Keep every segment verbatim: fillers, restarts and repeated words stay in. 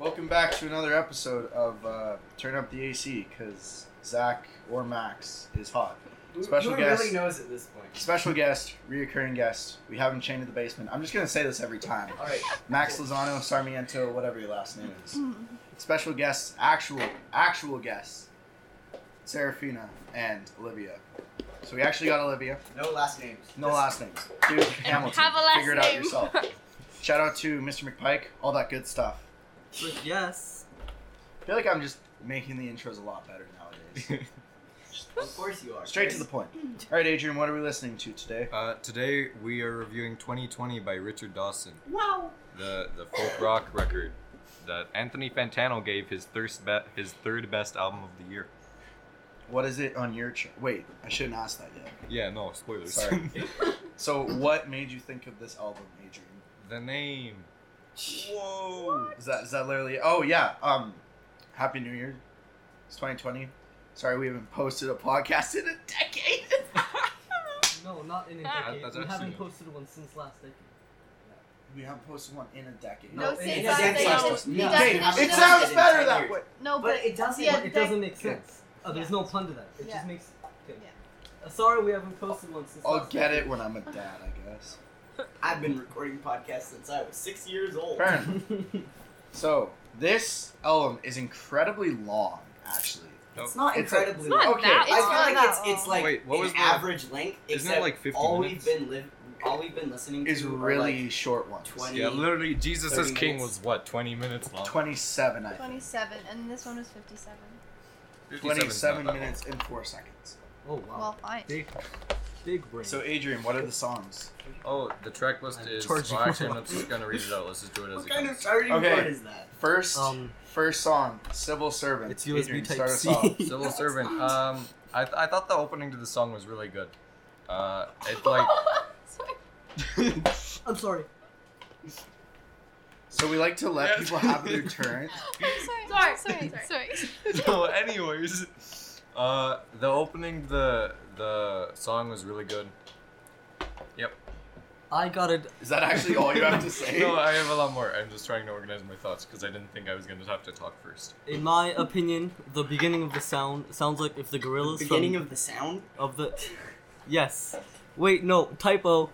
Welcome back to another episode of uh, Turn Up the A C, because Zach or Max is hot. Special Who guest, really knows at this point? Special guest, reoccurring guest. We have him chained to the basement. I'm just going to say this every time. All right. Max Lozano, Sarmiento, whatever your last name is. Mm-hmm. Special guests, actual, actual guests, Serafina and Olivia. So we actually got Olivia. No last names. No this last names. Dude, Hamilton. Have a last Figure it name. Out yourself. Shout out to Mister McPike. All that good stuff. Yes. I feel like I'm just making the intros a lot better nowadays. Of course you are. Straight Chris. To the point. All right, Adrian, what are we listening to today? Uh, today we are reviewing twenty twenty by Richard Dawson. Wow. The the folk rock record that Anthony Fantano gave his thirst be- his third best album of the year. What is it on your... Ch- Wait, I shouldn't ask that yet. Yeah, no, spoilers. Sorry. So what made you think of this album, Adrian? The name. Whoa. What? Is that is that literally... Oh, yeah. Um, Happy New Year. It's twenty twenty. Sorry, we haven't posted a podcast in a decade. No, not in a decade. That, we haven't posted one since last decade. We haven't posted one in a decade. No, no since in a decade. Last decade. No. Hey, it sounds better that way. No, but, but it doesn't. Yeah, it doesn't make sense. Oh, there's yeah. no pun to that. It yeah. just makes... Okay. Yeah. Uh, sorry we haven't posted one since... I'll get it when I'm a dad, I guess. I've been recording podcasts since I was six years old. Fair. So, this album is incredibly long, actually. It's not it's incredibly a, long. It's not okay. That, it's I feel like it's, it's like Wait, an average one? Length, Isn't it like fifty all minutes? We've been li- all we've been listening to is really like short ones. twenty, yeah, literally, Jesus is King minutes. Was, what, twenty minutes long? twenty-seven, I twenty-seven, think. and this one was fifty-seven. twenty-seven minutes and four seconds. Oh, wow. Well, fine. Big, big brain. So, Adrian, what are the songs? Oh, the track list I'm is... Well, actually, I'm just going to read it out. Let's just do it as what it kind comes. Of charting okay. part is that? First, um, first song, Civil Servant. It's U S B Adrian, type start us off. Civil Servant. Um, I th- I thought the opening to the song was really good. Uh, It's like... sorry. I'm sorry. So we like to let people have their turn. sorry, sorry, sorry, sorry. So, anyways, uh, the opening, the the song was really good. Yep. I got it. Is that actually all you have to say? No, I have a lot more. I'm just trying to organize my thoughts because I didn't think I was going to have to talk first. In my opinion, the beginning of the sound sounds like if the gorillas. The beginning from, of the sound? Of the. Yes. Wait, no, typo.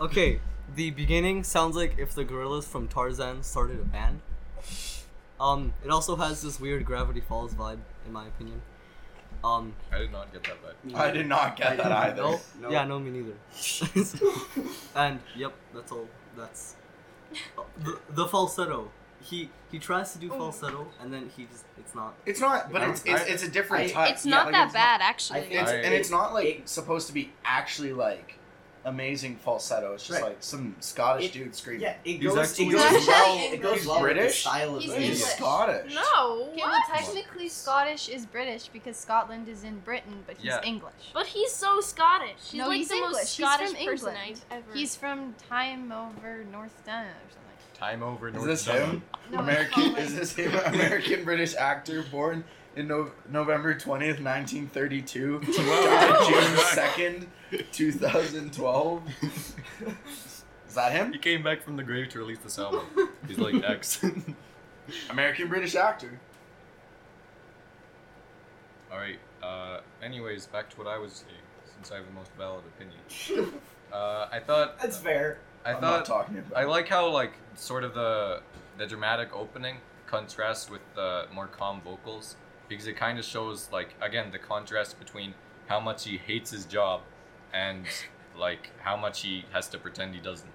Okay. The beginning sounds like if the gorillas from Tarzan started a band. Um, it also has this weird Gravity Falls vibe, in my opinion. Um, I did not get that vibe. I did not get I that either. No? No. Yeah, no, me neither. And, yep, that's all. That's... Uh, the, the falsetto. He he tries to do falsetto, and then he just... It's not... It's not, but it's it's, it's a different I, type. It's not yeah, like that it's bad, not, actually. It's, I, and it's not, like, it, supposed to be actually, like... amazing falsetto. It's just right. like some Scottish it, dude screaming. Yeah, it goes, actually, it goes well. It goes well with the style of He's, He's Scottish. No, okay, well, technically Scottish is British because Scotland is in Britain, but he's yeah. English. But he's so Scottish. He's no, like he's the English. Most Scottish he's person I've ever. He's from Time Over North Down or something. Time Over North Down. Is this Dun. him? No, American? Is this him? American British actor born in no- November twentieth, nineteen thirty-two, died June second. two thousand twelve? Is that him? He came back from the grave to release this album. He's like X. American British actor. Alright, uh, anyways, back to what I was saying, since I have the most valid opinion. Uh, I thought... That's uh, fair. I I'm thought, not talking about I like how, like, sort of the the dramatic opening contrasts with the more calm vocals, because it kind of shows, like, again, the contrast between how much he hates his job and, like, how much he has to pretend he doesn't.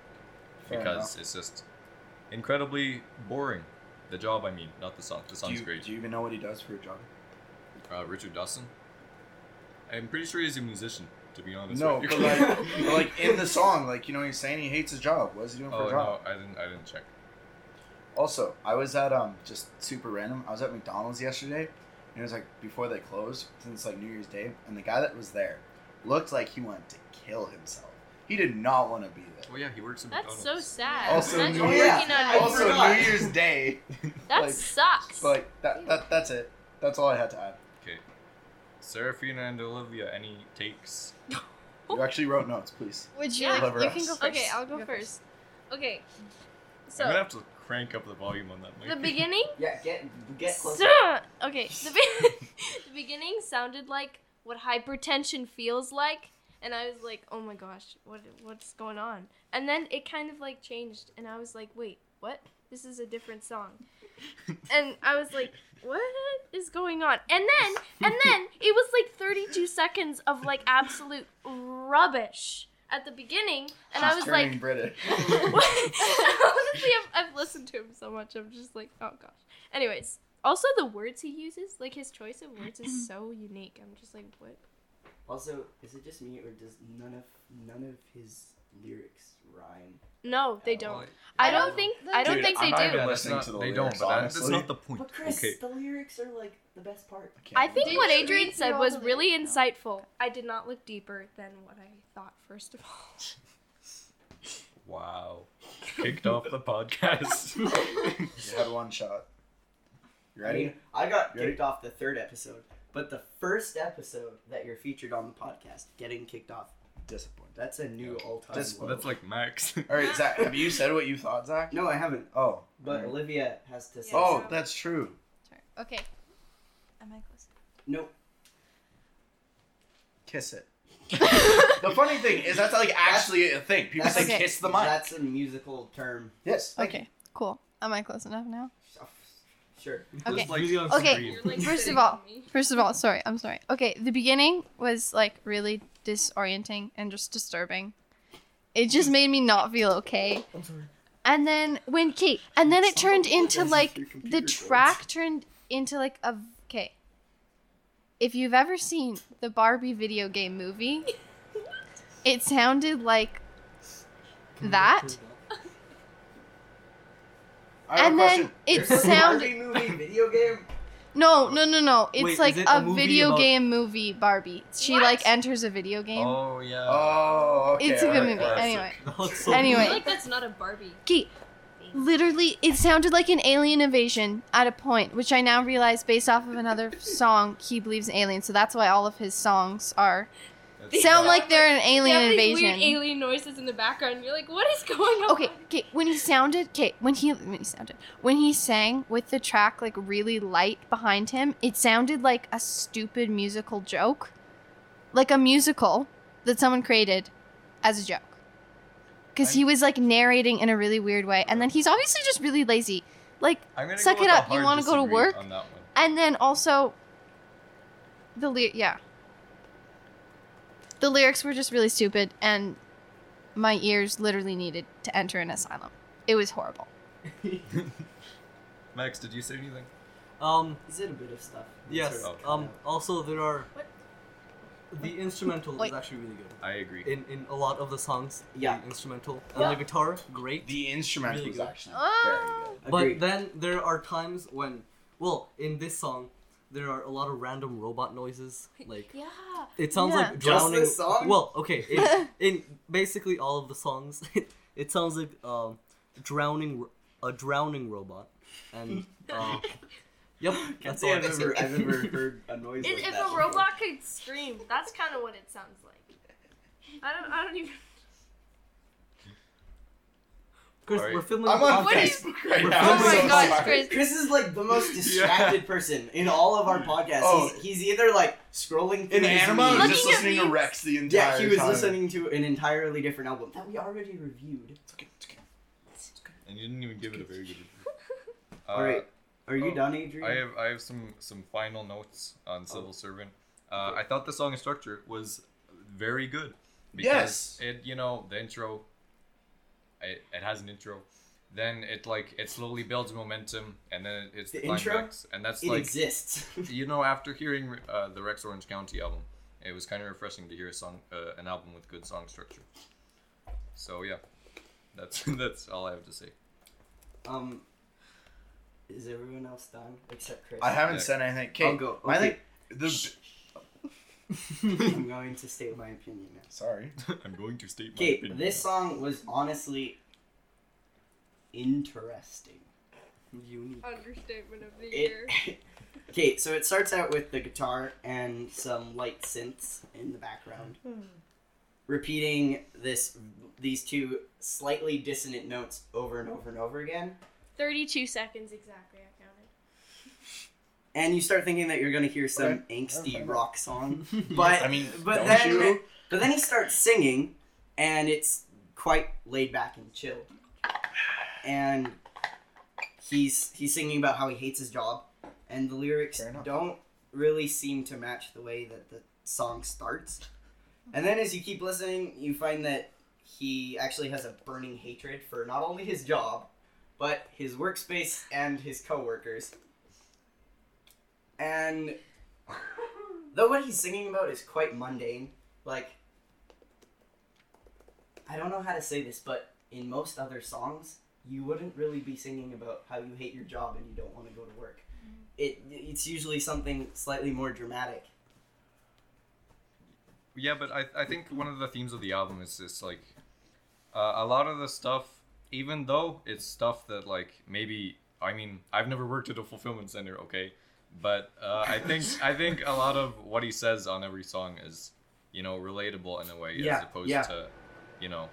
Fair because enough. It's just incredibly boring. The job, I mean, not the song. The song's do you, great. Do you even know what he does for a job? Uh, Richard Dawson? I'm pretty sure he's a musician, to be honest. No, right? But, like, but like, in the song, like, you know, he's saying he hates his job. What is he doing oh, for a job? Oh, no, I didn't, I didn't check. Also, I was at, um, just super random, I was at McDonald's yesterday, and it was, like, before they closed, since, like, New Year's Day, and the guy that was there looked like he wanted to kill himself. He did not want to be there. Oh yeah, he works at McDonald's. That's so sad. Also, New, oh, yeah. also New Year's Day. That like, sucks. But like, that, that that's it. That's all I had to add. Okay. Serafina and Olivia, any takes? You actually wrote notes, please. Would you? Yeah, you can go first. Okay, I'll go, go first. first. Okay. So I'm gonna have to crank up the volume on that mic. The beginning? Yeah, get get closer. Okay, the, be- the beginning sounded like what hypertension feels like, and I was like, oh my gosh, what what's going on? And then it kind of like changed, and I was like, wait, what? This is a different song. And I was like, what is going on? And then, and then, it was like thirty-two seconds of like absolute rubbish at the beginning. And She's I was like, British. Honestly, I've, I've listened to him so much. I'm just like, oh gosh. Anyways, also the words he uses, like his choice of words is so unique. I'm just like, what? Also, is it just me or does none of none of his lyrics rhyme? No, they don't. I don't think. I don't think they do. I've been listening to the lyrics. They don't. That's not the point. But Chris, okay. The lyrics are like the best part. I, I think what Adrian said was really insightful. I did not look deeper than what I thought. First of all. Wow. Kicked off the podcast. You had one shot. You ready? I, mean, I got ready? kicked off the third episode, but the first episode that you're featured on the podcast, getting kicked off. Disappointed. That's a new all time. That's like max. All right, Zach. Have you said what you thought, Zach? No, I haven't. Oh, but right. Olivia has to say. Yeah, oh, so. That's true. Sorry. Okay. Am I close? Nope. Kiss it. The funny thing is that's like actually that's, a thing. People say okay. Kiss the mic. That's a musical term. Yes. Okay. You. Cool. Am I close enough now? Sure. Okay. Like, okay. Like first of all, first of all, sorry. I'm sorry. Okay. The beginning was like really disorienting and just disturbing. It just made me not feel okay. I'm sorry. And then when Kate, and then it turned into like the track turned into like a okay. If you've ever seen the Barbie video game movie, it sounded like that. I have and a then it sounded. Barbie movie video game. No, no, no, no. It's Wait, like it a, a video about... game movie Barbie. She what? Like enters a video game. Oh yeah. Oh. Okay. It's a good movie. Classic. Anyway. No, so anyway. I feel like that's not a Barbie. Kate, literally, it sounded like an alien invasion at a point, which I now realize based off of another song, he believes in aliens. So that's why all of his songs are that's sound bad. Like they're an alien they invasion. They have these weird alien noises in the background. You're like, what is going on? Okay, okay. When he sounded, okay, when he when he sounded, when he sang with the track like really light behind him, it sounded like a stupid musical joke, like a musical that someone created as a joke. Because he was like narrating in a really weird way, and then he's obviously just really lazy. Like, suck it up. You want to go to work? On that one. And then also, the le- yeah. The lyrics were just really stupid, and my ears literally needed to enter an asylum. It was horrible. Max, did you say anything? Um, Is it a bit of stuff? Yes. Sort of, um, yeah. Also, there are... What? The instrumental Wait. Is actually really good. I agree. In in a lot of the songs, yeah. The instrumental. Yeah. And the guitar, great. The instrumental really is good. Actually oh. very good. But Agreed. Then there are times when... Well, in this song... There are a lot of random robot noises. Like, yeah. It sounds yeah. like drowning. Just this song? Well, okay. It, in basically all of the songs, it, it sounds like um, drowning, a drowning robot. And uh, yep, that's all I've ever, I've ever heard a noise. It, like if that a before. Robot could scream, that's kind of what it sounds like. I don't. I don't even. Chris, right. We're filming I'm on Facebook right now. Oh my so gosh, Chris. Chris is like the most distracted yeah. person in all of our podcasts. Oh. He's, he's either like scrolling through an anima or just listening to Rex the entire time. Yeah, he was time. Listening to an entirely different album that we already reviewed. It's okay, it's okay. It's okay. And you didn't even give it a very good review. Uh, Alright, are you oh, done, Adrian? I have I have some, some final notes on Civil oh. Servant. Uh, okay. I thought the song and structure was very good. Because yes. it, you know, the intro... It, it has an intro, then it like it slowly builds momentum, and then it's the climax, and that's it like exists. You know, after hearing uh, the Rex Orange County album, it was kind of refreshing to hear a song, uh, an album with good song structure. So yeah, that's that's all I have to say. Um, is everyone else done except Chris? I haven't yeah. said anything. Okay, I'll go. I okay. think the. I'm going to state my opinion now. Sorry. I'm going to state my okay, opinion. Okay, this now. Song was honestly interesting. Unique. Understatement of the it, year. Okay, so it starts out with the guitar and some light synths in the background. Hmm. Repeating this, these two slightly dissonant notes over and over and over again. thirty-two seconds exactly, I counted. And you start thinking that you're going to hear some right. angsty right. rock song. But I mean, but don't then you? But then he starts singing, and it's quite laid back and chill. And he's he's singing about how he hates his job, and the lyrics don't really seem to match the way that the song starts. And then as you keep listening, you find that he actually has a burning hatred for not only his job, but his workspace and his coworkers. And though what he's singing about is quite mundane, like, I don't know how to say this, but in most other songs, you wouldn't really be singing about how you hate your job and you don't want to go to work. Mm-hmm. It It's usually something slightly more dramatic. Yeah, but I I think one of the themes of the album is just, like, uh, a lot of the stuff, even though it's stuff that, like, maybe, I mean, I've never worked at a fulfillment center, okay? But uh, I think I think a lot of what he says on every song is, you know, relatable in a way, yeah, as opposed yeah. to, you know,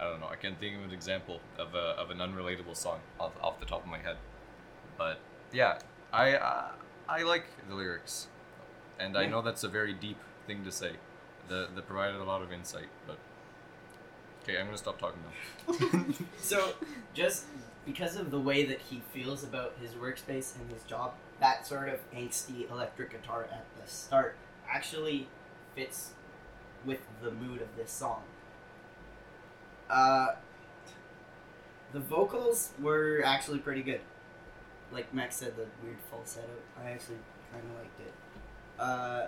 I don't know. I can't think of an example of a of an unrelatable song off off the top of my head. But yeah, I uh, I like the lyrics, and yeah. I know that's a very deep thing to say. The that provided a lot of insight. But okay, I'm gonna stop talking now. So just because of the way that he feels about his workspace and his job, that sort of angsty electric guitar at the start actually fits with the mood of this song. Uh, the vocals were actually pretty good. Like Max said, the weird falsetto. I actually kind of liked it. Uh,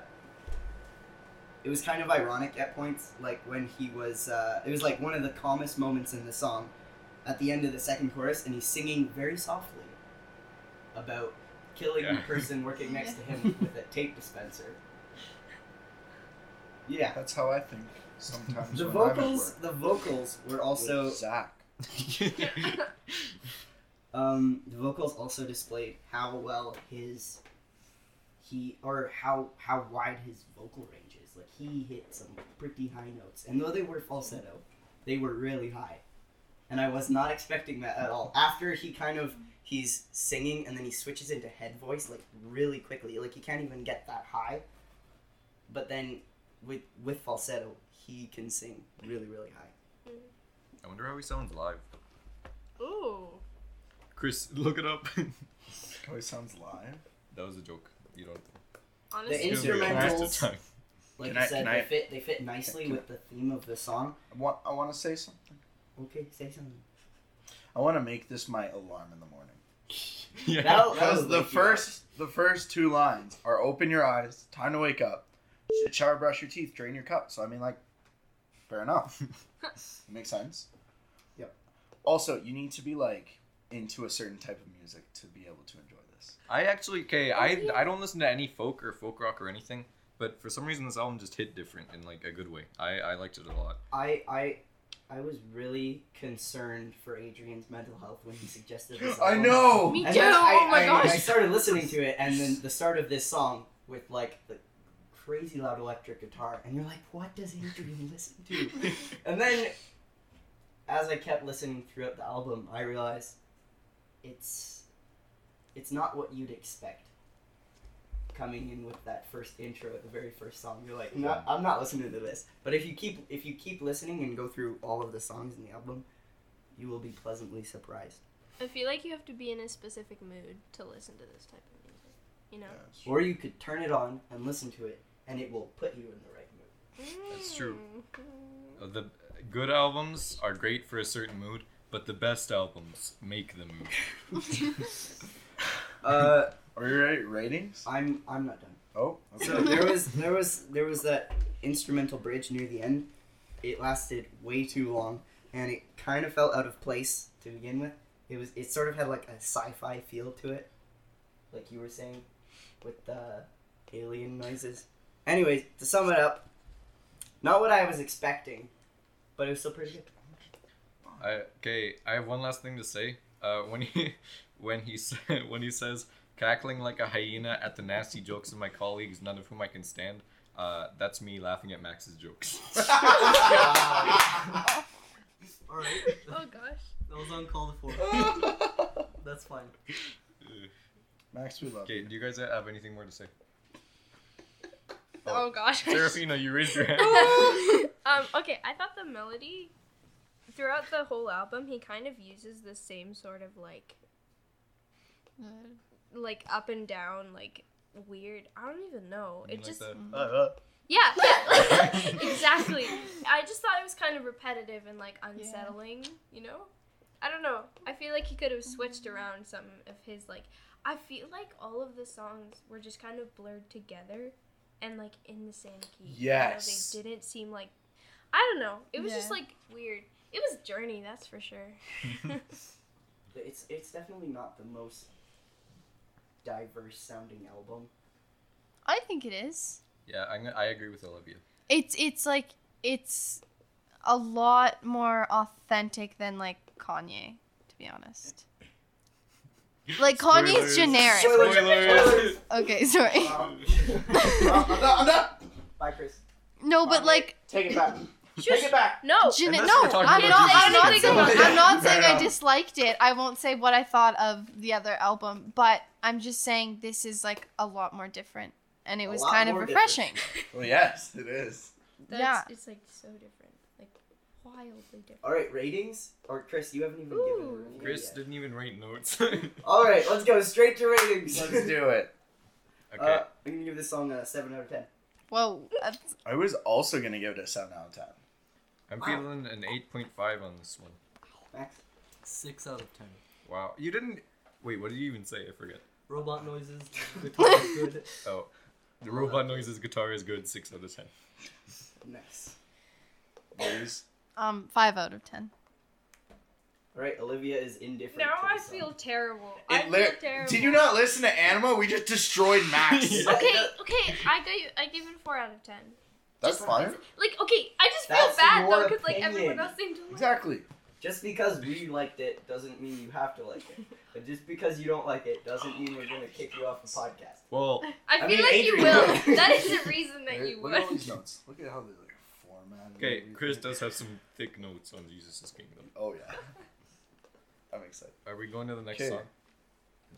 it was kind of ironic at points, like when he was, uh, it was like one of the calmest moments in the song at the end of the second chorus, and he's singing very softly about killing yeah. the person working next to him with a tape dispenser. Yeah. That's how I think sometimes. The vocals the vocals were also with Zach. um the vocals also displayed how well his he or how how wide his vocal range is. Like, he hit some pretty high notes. And though they were falsetto, they were really high. And I was not expecting that at all. After he kind of he's singing, and then he switches into head voice, like, really quickly. Like, he can't even get that high. But then, with with falsetto, he can sing really, really high. I wonder how he sounds live. Ooh. Chris, look it up. How he sounds live? That was a joke. You don't think. Honestly. The instrumentals, like I said, they fit, they fit nicely with the theme of the song. I want, I want to say something. Okay, say something. I want to make this my alarm in the morning. Yeah. Because the first the first two lines are "Open your eyes, time to wake up, shower, brush your teeth, drain your cup." So I mean, like, fair enough. It makes sense. Yep. Also, you need to be, like, into a certain type of music to be able to enjoy this. I actually, okay, I I don't listen to any folk or folk rock or anything, but for some reason this album just hit different in, like, a good way. I, I liked it a lot. I I. I was really concerned for Adrian's mental health when he suggested this album. I know! Me and too! I, oh my I, gosh! I started listening to it, and then the start of this song with, like, the crazy loud electric guitar, and you're like, what does Adrian listen to? And then, as I kept listening throughout the album, I realized it's, it's not what you'd expect. Coming in with that first intro at the very first song, you're like, no, I'm not listening to this. But if you keep if you keep listening and go through all of the songs in the album, you will be pleasantly surprised. I feel like you have to be in a specific mood to listen to this type of music, you know. Yeah, or you could turn it on and listen to it, and it will put you in the right mood. That's true. The good albums are great for a certain mood, but the best albums make the mood. uh. Are you ready? Ratings? I'm I'm not done. Oh, okay. So there was there was there was that instrumental bridge near the end. It lasted way too long, and it kind of felt out of place to begin with. It was it sort of had, like, a sci-fi feel to it, like you were saying, with the alien noises. Anyways, to sum it up, not what I was expecting, but it was still pretty good. I, okay, I have one last thing to say. Uh, when he when he when he says, "Cackling like a hyena at the nasty jokes of my colleagues, none of whom I can stand." Uh, that's me laughing at Max's jokes. All right. Oh gosh. That was uncalled for. That's fine. Max, we love okay, you. Okay, do you guys have anything more to say? Oh, oh gosh. Serafina, you raised your hand. um, okay, I thought the melody, throughout the whole album, he kind of uses the same sort of, like, like, up and down, like, weird. I don't even know. It like just... Mm-hmm. Uh, uh. Yeah, yeah. Exactly. I just thought it was kind of repetitive and, like, unsettling, yeah. you know? I don't know. I feel like he could have switched around some of his, like... I feel like all of the songs were just kind of blurred together and, like, in the same key. Yes. You know, they didn't seem like... I don't know. It was yeah. just, like, weird. It was Journey, that's for sure. It's it's definitely not the most diverse sounding album. I think it is. Yeah, I'm, I agree with all of you. It's it's like it's a lot more authentic than like Kanye, to be honest. Like Spoilers. Kanye's generic. Spoilers. Spoilers. Okay, sorry. Um, I'm not, I'm not. Bye, Chris. No, Kanye, but like take it back. Take it back. No, Gen- no, I'm not. I'm not, saying, I'm not saying I disliked it. I won't say what I thought of the other album, but I'm just saying this is like a lot more different, and it was kind of refreshing. Well, yes, it is. That's, yeah, it's like so different, like wildly different. All right, ratings. Or Chris, you haven't even Ooh. given. A rating Chris yet. didn't even rate notes. All right, let's go straight to ratings. Let's do it. Okay, uh, I'm gonna give this song a seven out of ten. Whoa. That's... I was also gonna give it a seven out of ten. I'm wow. feeling an eight point five on this one. Max? six out of ten. Wow. You didn't... Wait, what did you even say? I forget. Robot noises, guitar is good. Oh. The robot noises, guitar is good, six out of ten. Nice. Boys? Um, five out of ten. Alright, Olivia is indifferent. Now I song. feel terrible. It I li- feel terrible. Did you not listen to Anima? We just destroyed Max. yeah. Okay, okay. I gave, I gave it four out of ten. That's just, fine. Like, okay, I just That's feel bad, though, because, like, everyone else seemed to like it. Exactly. Just because we liked it doesn't mean you have to like it. But just because you don't like it doesn't mean we're going to kick you off the podcast. Well, I, I feel mean, like Adrian, you will. That is the reason that you would. Look at all these notes. Look at how they're like, formatted. Okay, Chris does have some thick notes on Jesus is King, though. Oh, yeah. I'm excited. Are we going to the next Kay. song?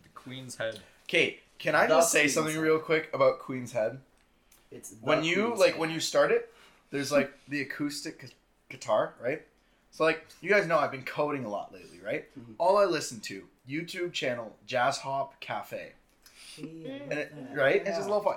The Queen's Head. Okay, can I the just say Queen's something head. real quick about Queen's Head? It's when you like when you start it, there's like the acoustic gu- guitar, right? So like you guys know I've been coding a lot lately, right? Mm-hmm. All I listen to YouTube channel Jazz Hop Cafe, yeah. and it, right? Yeah. It's just lo-fi.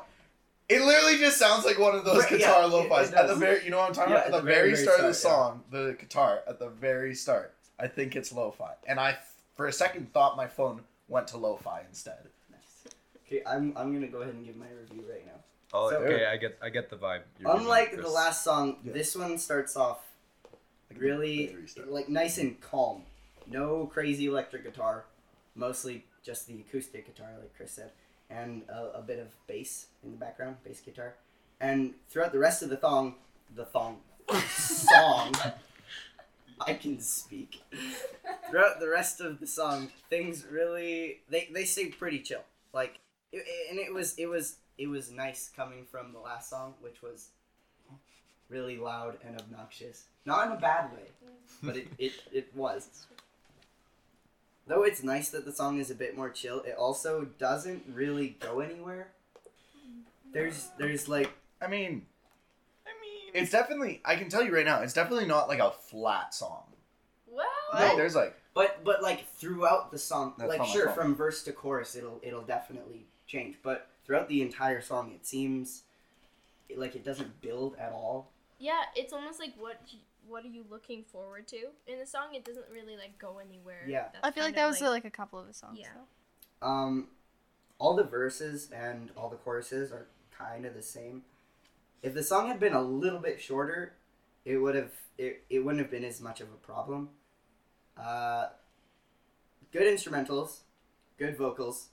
It literally just sounds like one of those right, guitar yeah, lo-fi's at the very. You know what I'm talking yeah, about? At the, the very, very start, very start of the song, yeah. the guitar at the very start. I think it's lo-fi, and I for a second thought my phone went to lo-fi instead. Nice. Okay, I'm I'm gonna go ahead and give my review right now. Oh, so, okay, I get I get the vibe. You're unlike the last song, yeah. this one starts off really like nice and calm. No crazy electric guitar, mostly just the acoustic guitar, like Chris said, and a, a bit of bass in the background, bass guitar. And throughout the rest of the thong, the thong song, I can speak. Throughout the rest of the song, things really they they stay pretty chill. Like, it, and it was it was. It was nice coming from the last song, which was really loud and obnoxious. Not in a bad way, but it, it, it was. Though it's nice that the song is a bit more chill, it also doesn't really go anywhere. There's, there's like... I mean... I mean... It's definitely... I can tell you right now, it's definitely not like a flat song. Well... Like, there's like... But, but like, throughout the song... Like, sure, from verse to chorus, it'll, it'll definitely change, but... Throughout the entire song, it seems like it doesn't build at all. Yeah, it's almost like what what are you looking forward to in the song? It doesn't really like go anywhere. Yeah, That's I feel like that was like, like a couple of the songs. Yeah, though. um, all the verses and all the choruses are kind of the same. If the song had been a little bit shorter, it would have it, it wouldn't have been as much of a problem. Uh, good instrumentals, good vocals.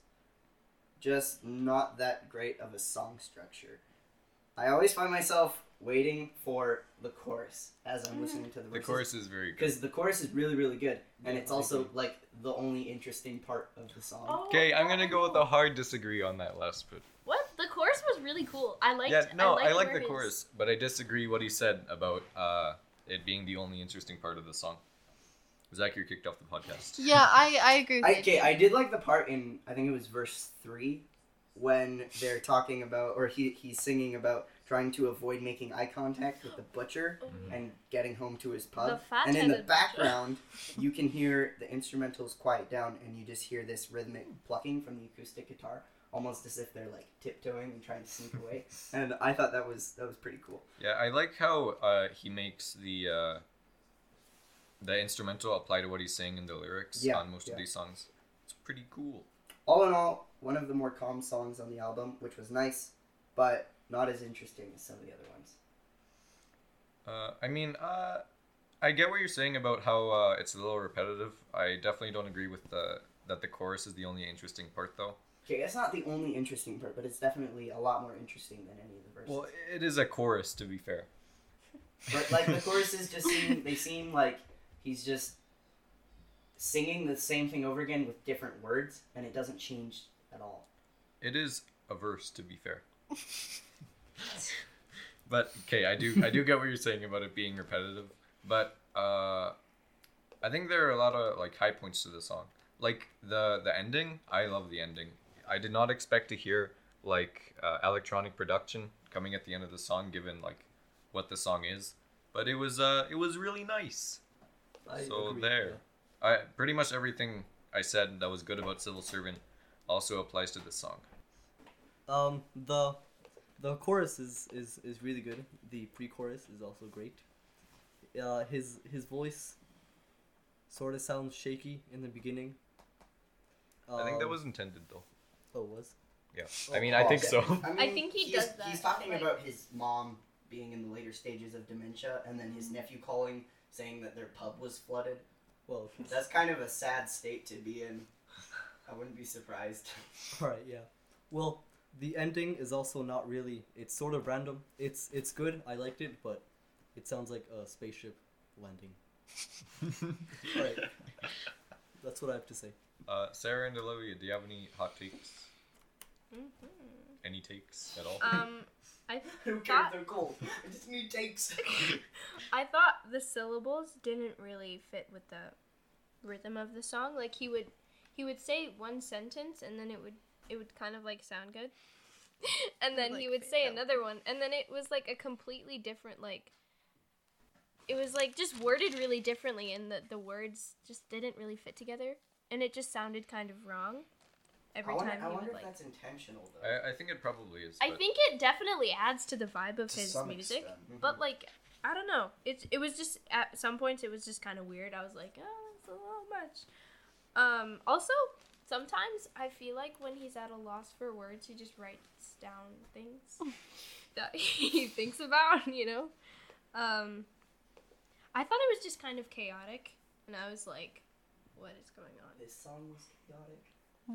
Just not that great of a song structure. I always find myself waiting for the chorus as I'm listening to the verses. The chorus is very good. Because the chorus is really, really good. And it's also, like, the only interesting part of the song. Okay, oh, I'm going to go with a hard disagree on that last bit. What? The chorus was really cool. I liked it. Yeah, no, I like the chorus, but I disagree what he said about uh, it being the only interesting part of the song. Zach, you're kicked off the podcast. Yeah, I, I agree with I, you. Okay, I did like the part in, I think it was verse three, when they're talking about, or he he's singing about trying to avoid making eye contact with the butcher mm-hmm. and getting home to his pub. And in the background, you can hear the instrumentals quiet down, and you just hear this rhythmic plucking from the acoustic guitar, almost as if they're like tiptoeing and trying to sneak away. And I thought that was that was pretty cool. Yeah, I like how uh, he makes the uh, the instrumental apply to what he's saying in the lyrics yeah, on most yeah. of these songs. It's pretty cool. All in all, one of the more calm songs on the album, which was nice, but not as interesting as some of the other ones. Uh, I mean, uh, I get what you're saying about how uh, it's a little repetitive. I definitely don't agree with the that the chorus is the only interesting part, though. Okay, that's not the only interesting part, but it's definitely a lot more interesting than any of the verses. Well, it is a chorus, to be fair. But, like, the choruses just seem... They seem like he's just singing the same thing over again with different words, and it doesn't change at all. It is a verse, to be fair. But, okay, I do I do get what you're saying about it being repetitive, but uh, I think there are a lot of, like, high points to the song. Like, the, the ending, I love the ending. I did not expect to hear, like, uh, electronic production coming at the end of the song, given, like, what the song is. But it was uh, it was really nice. I so agree. there. I pretty much everything I said that was good about Civil Servant also applies to this song. Um, the the chorus is, is, is really good. The pre-chorus is also great. Uh, his his voice sort of sounds shaky in the beginning. Um, I think that was intended, though. Oh, was? Yeah. Oh, I mean, I think so. I, mean, I think he does that. He's talking like... about his mom being in the later stages of dementia, and then his mm-hmm. nephew calling, saying that their pub was flooded. Well, that's kind of a sad state to be in. I wouldn't be surprised. All right, yeah. Well, the ending is also not really... It's sort of random. It's it's good. I liked it, but it sounds like a spaceship landing. All right. That's what I have to say. Uh, Sarah and Olivia, do you have any hot takes? Mm-hmm. Any takes at all? Um, I think I don't care if they're cold. I just need takes. I thought the syllables didn't really fit with the rhythm of the song. Like he would, he would say one sentence and then it would, it would kind of like sound good, and then like, he would say another one, and then it was like a completely different like. It was like just worded really differently, and the the words just didn't really fit together. And it just sounded kind of wrong every I wonder, time. I wonder would, if like, that's intentional, though. I, I think it probably is. I think it definitely adds to the vibe of his music. Mm-hmm. But, like, I don't know. It, it was just, at some points, it was just kind of weird. I was like, oh, that's a little much. Um, also, sometimes I feel like when he's at a loss for words, he just writes down things that he thinks about, you know? Um, I thought it was just kind of chaotic. And I was like... What is going on? This song was chaotic.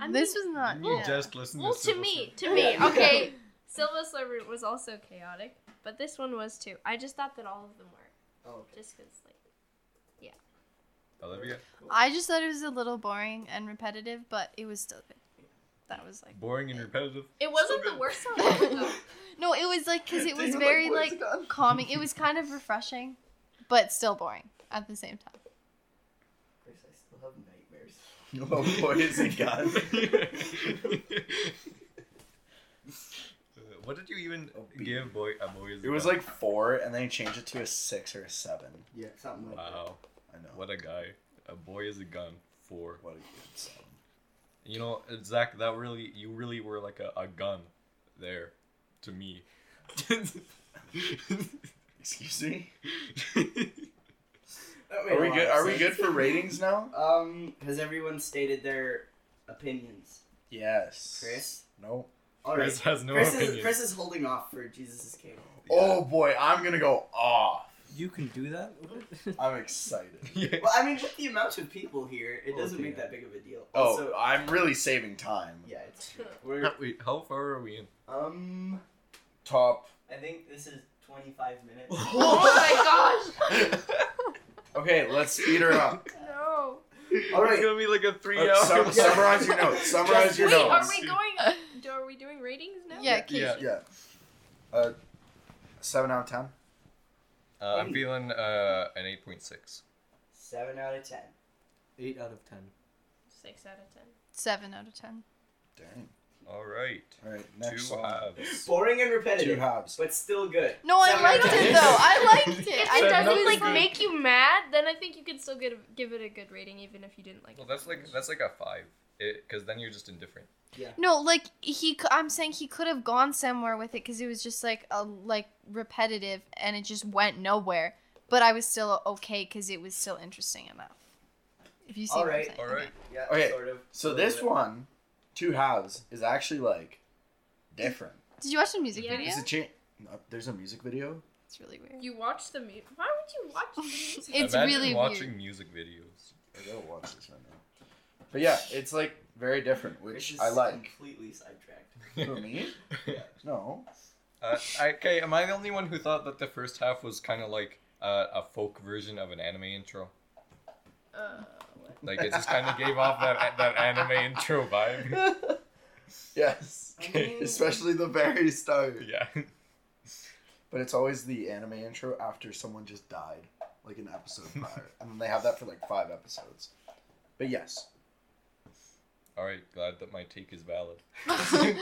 I mean, this was not. You yeah. just listened well, to Civil me, Servant. To me, to me. Okay, Civil Servant was also chaotic, but this one was too. I just thought that all of them were. Oh. Okay. Just because, like, yeah. Olivia. Cool. I just thought it was a little boring and repetitive, but it was still good. That was like boring and repetitive. It wasn't so the worst song ever, though. No, it was like because it was Dana, very like, like calming. It was kind of refreshing, but still boring at the same time. Oh boy, is it God. What did you even oh, give boy a boy is it God? Was like four and then he changed it to a six or a seven. Yeah, something like wow. that. I know. What a guy. A boy is a gun. Four. What a good seven. You know, Zach, that really you really were like a, a gun there to me. Excuse me? Are we good? Are we good for ratings now? Um, has everyone stated their opinions? Yes. Chris? No. All right. Chris has no Chris opinion. Is, Chris is holding off for Jesus is King. Yeah. Oh boy, I'm gonna go off. You can do that. I'm excited. Yeah. Well, I mean, with the amount of people here, it doesn't oh, make that big of a deal. Also, oh, I'm really saving time. Yeah, it's true. We're, Wait, how far are we in? Um, top. I think this is twenty-five minutes. Oh my gosh. Okay, let's eat her up. No. All right. It's gonna be like a three-hour. Uh, sum- summarize your notes. Summarize Just, your wait, notes. Are we going? Do, are we doing ratings now? Yeah. Yeah. yeah. Uh, seven out of ten. Uh, I'm feeling uh, an eight point six. Seven out of ten. Eight out of ten. Six out of ten. Seven out of ten. Dang. All right. All right. Next Two Hobbs. Boring and repetitive. Two Hobbs. But still good. No, I liked it, though. I liked it. If it doesn't, like, good. make you mad, then I think you could still get a, give it a good rating, even if you didn't like well, it. Well, that's like that's like a five, because then you're just indifferent. Yeah. No, like, he. I'm saying he could have gone somewhere with it, because it was just, like, a, like repetitive, and it just went nowhere. But I was still okay, because it was still interesting enough. If you see all right. what I'm saying. All right. Okay. Yeah, okay. sort of. So this one... Two Halves is actually, like, different. Did you watch the music yeah. video? Is it cha- no, there's a music video? It's really weird. You watch the music? Why would you watch the music? It's Imagine really weird. Imagine watching music videos. I gotta watch this right now. But yeah, it's, like, very different, which I like. Completely sidetracked. For me? Yeah. No. Uh, I, okay, am I the only one who thought that the first half was kind of like uh, a folk version of an anime intro? Uh... Like, it just kind of gave off that that anime intro vibe. Yes. Okay. I mean, especially the very start. Yeah. But it's always the anime intro after someone just died, like an episode prior. And then they have that for like five episodes. But yes. All right. Glad that my take is valid. uh,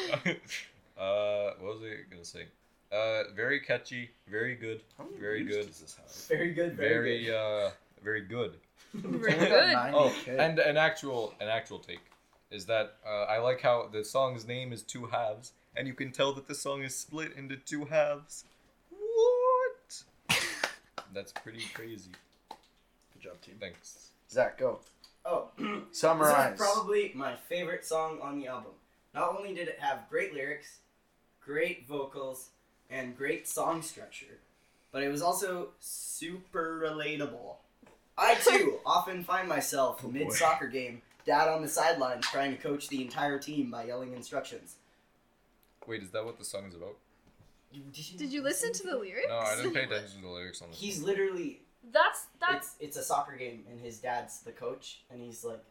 what was I going to say? Uh, very catchy. Very good. How many very good. Does this have? Very good. Very, very good. Uh, very good. Very good. Oh, and an actual an actual take is that uh, I like how the song's name is Two Halves, and you can tell that the song is split into two halves. What? That's pretty crazy. Good job, team. Thanks. Zach, go. Oh, summarize. This is probably my favorite song on the album. Not only did it have great lyrics, great vocals, and great song structure, but it was also super relatable. I, too, often find myself oh, mid-soccer game, dad on the sidelines, trying to coach the entire team by yelling instructions. Wait, is that what the song is about? Did you, Did you listen, listen to the lyrics? No, I didn't pay attention to the lyrics on this He's song. literally... That's... that's. It's, it's a soccer game, and his dad's the coach, and he's, like,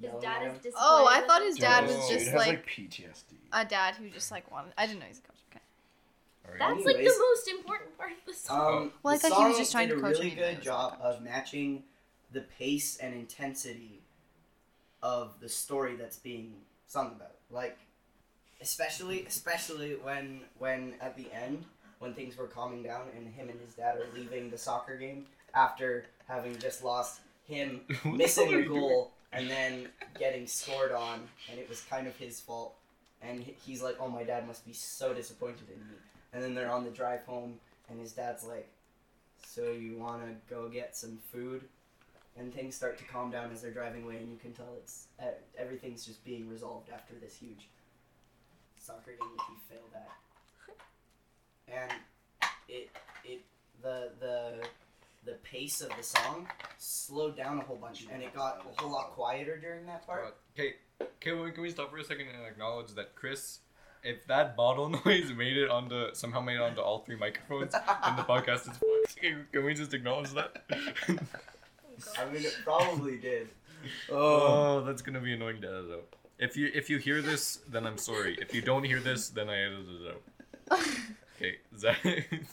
his dad is disappointed. Oh, I thought his dad was just, like... like P T S D. A dad who just, like, wanted... I didn't know he's a coach. Okay. Right. That's Anyways, like the most important part of the song. Um, well, I thought he was just trying to coach me. The song did a really good job of matching the pace and intensity of the story that's being sung about. Like, especially, especially when when at the end, when things were calming down and him and his dad are leaving the soccer game after having just lost him, missing a goal, and then getting scored on, and it was kind of his fault. And he's like, "Oh, my dad must be so disappointed in me." And then they're on the drive home, and his dad's like, "So you want to go get some food?" And things start to calm down as they're driving away, and you can tell it's uh, everything's just being resolved after this huge soccer game that he failed at. And it it the the the pace of the song slowed down a whole bunch, and it got a whole lot quieter during that part. Okay, can, can we stop for a second and acknowledge that Chris... If that bottle noise made it onto, somehow made it onto all three microphones, then the podcast is fucked. Can we just acknowledge that? Oh, I mean, it probably did. Oh, that's going to be annoying to edit out. If you, if you hear this, then I'm sorry. If you don't hear this, then I edit it out. Okay, Zach. Keep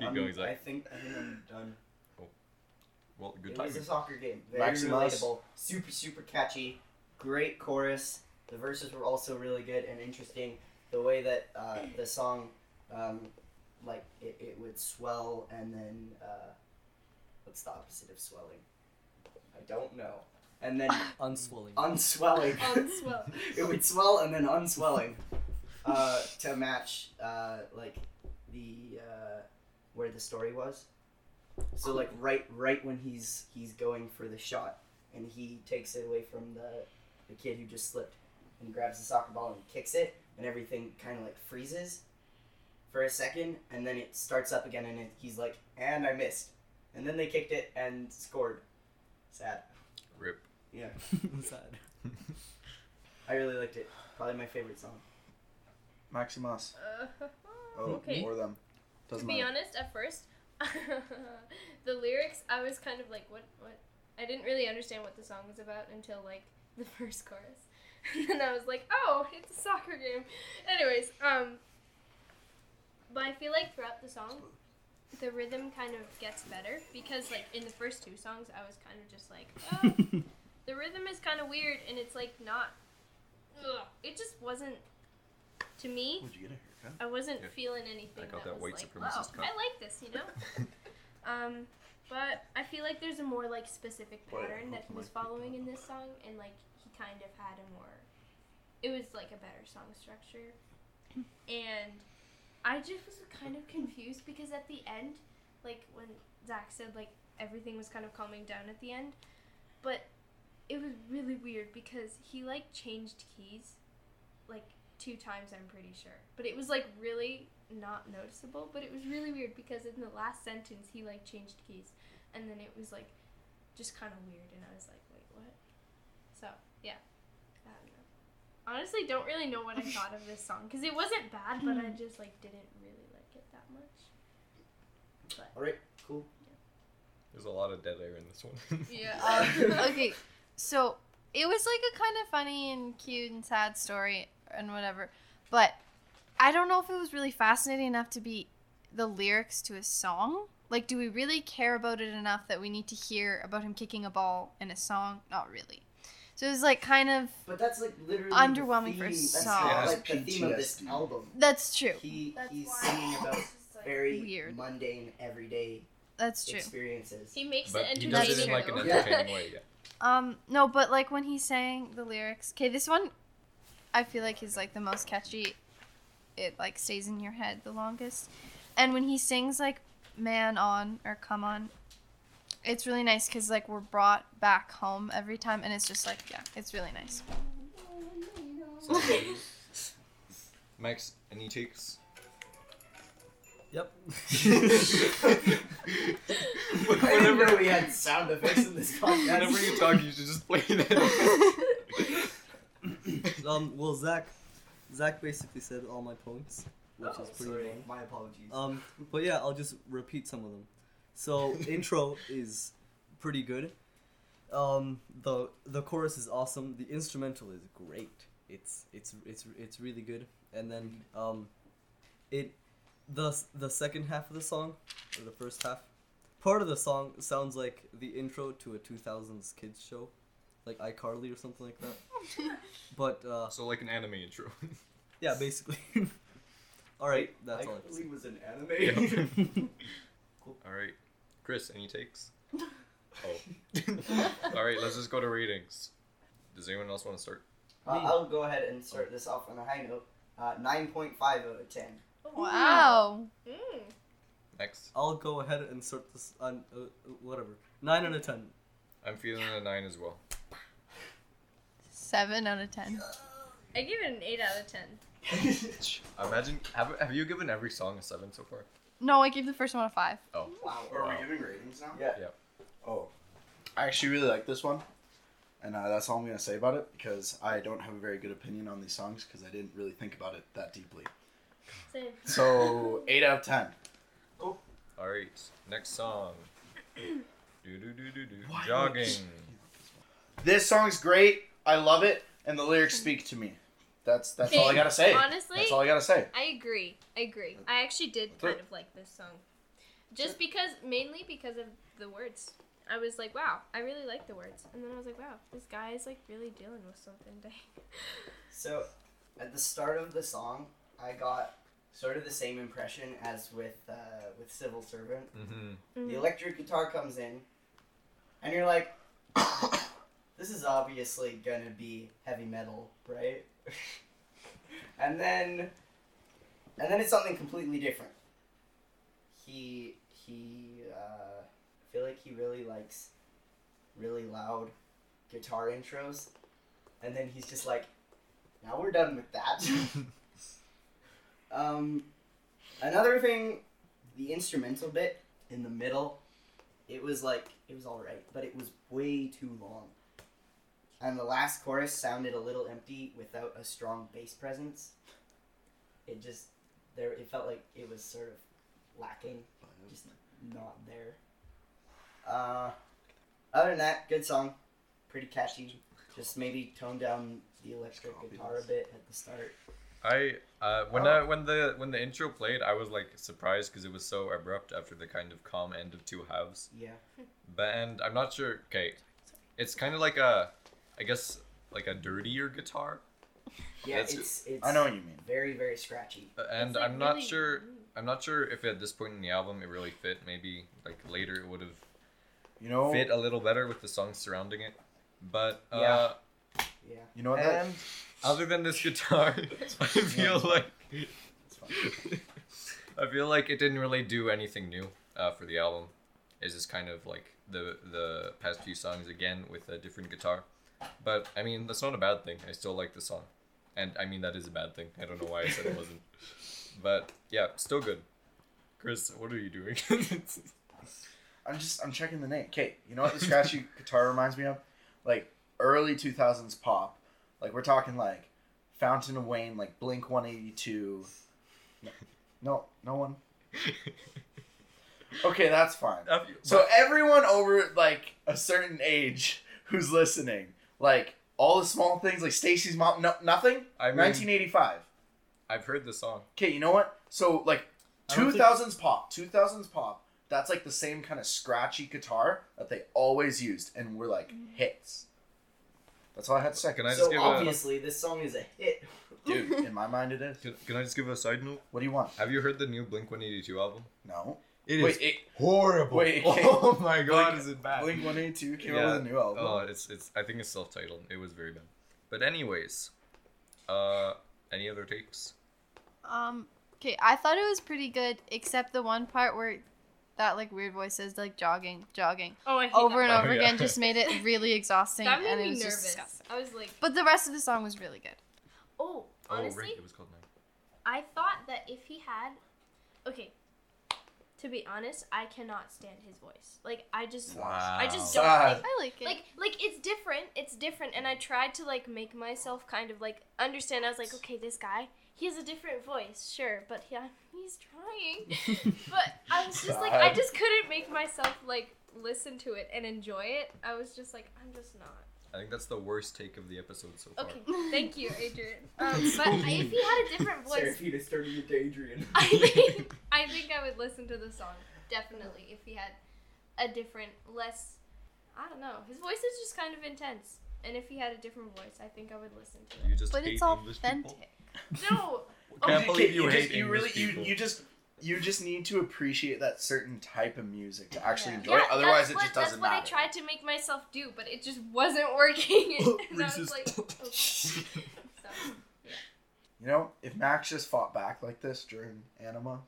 I'm, going, Zach. I think, I think I'm done. Oh. Well, good time. It was a soccer game. Very Maximus. relatable. Super, super catchy. Great chorus. The verses were also really good and interesting. The way that uh, the song, um, like, it, it would swell and then, uh, what's the opposite of swelling? I don't know. And then... Unswelling. Unswelling. Unswell. It would swell and then unswelling uh, to match, uh, like, the, uh, where the story was. So, like, right right when he's he's going for the shot and he takes it away from the the kid who just slipped and grabs the soccer ball and kicks it. And everything kind of, like, freezes for a second, and then it starts up again, and it, he's like, "And I missed." And then they kicked it and scored. Sad. Rip. Yeah. Sad. I really liked it. Probably my favorite song. Maximus. Uh, oh, okay. More of them. Doesn't to be matter. honest, at first, the lyrics, I was kind of like, what, what? I didn't really understand what the song was about until, like, the first chorus. And I was like, oh, it's a soccer game. Anyways, um, but I feel like throughout the song, the rhythm kind of gets better because, like, in the first two songs, I was kind of just like, oh, The rhythm is kind of weird, and it's like not. Ugh, it just wasn't to me. Would you get a haircut? I wasn't yeah. feeling anything. I got that, that white supremacist like, wow, cut. I like this, you know. um, but I feel like there's a more like specific pattern that he was following in this song, and like he kind of had a more. It was like a better song structure, and I just was kind of confused because at the end, like when Zach said like everything was kind of calming down at the end, but it was really weird because he like changed keys like two times, I'm pretty sure, but it was like really not noticeable, but it was really weird because in the last sentence he like changed keys, and then it was like just kind of weird, and I was like, wait, what? So yeah, I don't know. Honestly, don't really know what I thought of this song because it wasn't bad, but I just like didn't really like it that much. But, all right, cool. Yeah. There's a lot of dead air in this one. yeah. Um, okay, so it was like a kind of funny and cute and sad story and whatever, but I don't know if it was really fascinating enough to be the lyrics to a song. Like, do we really care about it enough that we need to hear about him kicking a ball in a song? Not really. So it was like kind of but that's like literally underwhelming the for a song. That's like the theme of this album. That's true. He that's he's singing about very weird. mundane, everyday that's true. experiences. He makes but it entertaining. He does it in like an entertaining way. Yeah. Um. No, but like when he sang the lyrics, okay, this one, I feel like is like the most catchy. It like stays in your head the longest, and when he sings like "man on" or "come on," it's really nice because, like, we're brought back home every time, and it's just, like, yeah, it's really nice. So, Max, any takes? Yep. Whenever we had sound effects in this podcast. Whenever you talk, you should just play that. um, well, Zach, Zach basically said all my points, which oh, is pretty sorry. Long. My apologies. Um, but, yeah, I'll just repeat some of them. So, intro is pretty good. Um, the the chorus is awesome. The instrumental is great. It's it's it's it's really good. And then um, it the the second half of the song, or the first half, part of the song sounds like the intro to a two thousands kids show, like iCarly or something like that. But uh, so like an anime intro. Yeah, basically. All right, that's all. iCarly was an anime. Yeah. All right, Chris, any takes? Oh. All right, let's just go to ratings. Does anyone else want to start? Uh, I'll go ahead and start this off on a high note. Uh, nine point five out of ten. Wow. Mm. Next. I'll go ahead and start this on uh, whatever. nine out of ten. I'm feeling a nine as well. seven out of ten. I give it an eight out of ten. Imagine, have, have you given every song a seven so far? No, I gave the first one a five. Oh. Wow. Are wow. we giving ratings now? Yeah. yeah. Oh. I actually really like this one. And uh, that's all I'm going to say about it because I don't have a very good opinion on these songs because I didn't really think about it that deeply. Same. So, eight out of ten. Cool. Oh. All right. Next song. do, do, do, do, do. Jogging. This song's great. I love it. And the lyrics speak to me. That's that's Big. all I gotta say. Honestly, that's all I gotta say. I agree. I agree. I actually did that's kind it. of like this song, just because mainly because of the words. I was like, wow, I really like the words, and then I was like, wow, this guy is like really dealing with something. Dang. So, at the start of the song, I got sort of the same impression as with uh, with Civil Servant. Mm-hmm. Mm-hmm. The electric guitar comes in, and you're like, this is obviously gonna be heavy metal, right? and then and then it's something completely different. He he uh I feel like he really likes really loud guitar intros, and then he's just like, now we're done with that. Um another thing, the instrumental bit in the middle, it was like it was alright, but it was way too long. And the last chorus sounded a little empty without a strong bass presence. It just, there, it felt like it was sort of lacking, just not there. Uh, other than that, good song, pretty catchy. Just maybe tone down the electric guitar a bit at the start. I uh, when oh. I, when the when the intro played, I was like surprised because it was so abrupt after the kind of calm end of two halves. Yeah. But and I'm not sure. Okay, it's kind of like a. I guess like a dirtier guitar. Yeah, That's it's it's. I know what you mean. Very very scratchy. Uh, and like I'm really not sure. I'm not sure if at this point in the album it really fit. Maybe like later it would have, you know, fit a little better with the songs surrounding it. But uh, yeah, yeah. You know what? And other than this guitar, I feel yeah, like it's fine. I feel like it didn't really do anything new uh, for the album. It's just kind of like the the past few songs again with a different guitar. But I mean that's not a bad thing. I still like the song. And I mean that is a bad thing. I don't know why I said it wasn't. But yeah, still good. Chris, what are you doing? I'm just I'm checking the name. Okay, you know what the scratchy guitar reminds me of? Like early two thousands pop. Like we're talking like Fountain of Wayne, like Blink one eighty-two. No, no, no one. Okay, that's fine. Uh, so everyone over like a certain age who's listening, like all the small things, like Stacy's mom, no, nothing. I mean, nineteen eighty-five. I've heard the song. Okay, you know what? So like two thousands think... pop, two thousands pop. That's like the same kind of scratchy guitar that they always used, and were like hits. That's all I had to say. Can I just so give obviously a... this song is a hit. Dude, in my mind it is. Can, can I just give a side note? What do you want? Have you heard the new Blink one eighty-two album? No. It wait, is it, horrible. Wait, it came, oh my god, Blink, is it bad? Blink one eighty-two came yeah. out with a new album. Oh, it's it's. I think it's self-titled. It was very bad. But anyways, uh, any other takes? Um. Okay, I thought it was pretty good, except the one part where that like weird voice says like jogging, jogging, oh, I hate over that. and over oh, yeah. again, just made it really exhausting. That made and me it was nervous. Just disgusting. I was like, but the rest of the song was really good. Oh, honestly, oh, right. It was called Night. I thought that if he had, okay. To be honest, I cannot stand his voice. Like I just, wow. I just don't. Ah. Like, I like it. Like, like it's different. It's different, and I tried to like make myself kind of like understand. I was like, okay, this guy, he has a different voice, sure, but yeah, he's trying. But I was just like, I just couldn't make myself like listen to it and enjoy it. I was just like, I'm just not. I think that's the worst take of the episode so far. Okay, thank you, Adrian. Um, but if he had a different voice... Seraphita is turning into Adrian. I think, I think I would listen to the song, definitely, if he had a different, less... I don't know. His voice is just kind of intense. And if he had a different voice, I think I would listen to it. You just but hate it's authentic. No! I can't okay, believe you, you hate just, you really you, you just You just need to appreciate that certain type of music to actually yeah. enjoy yeah, it. Otherwise, it just what, doesn't matter. That's what I tried to make myself do, but it just wasn't working. And I was like, okay. So, yeah. You know, if Max just fought back like this during Anima,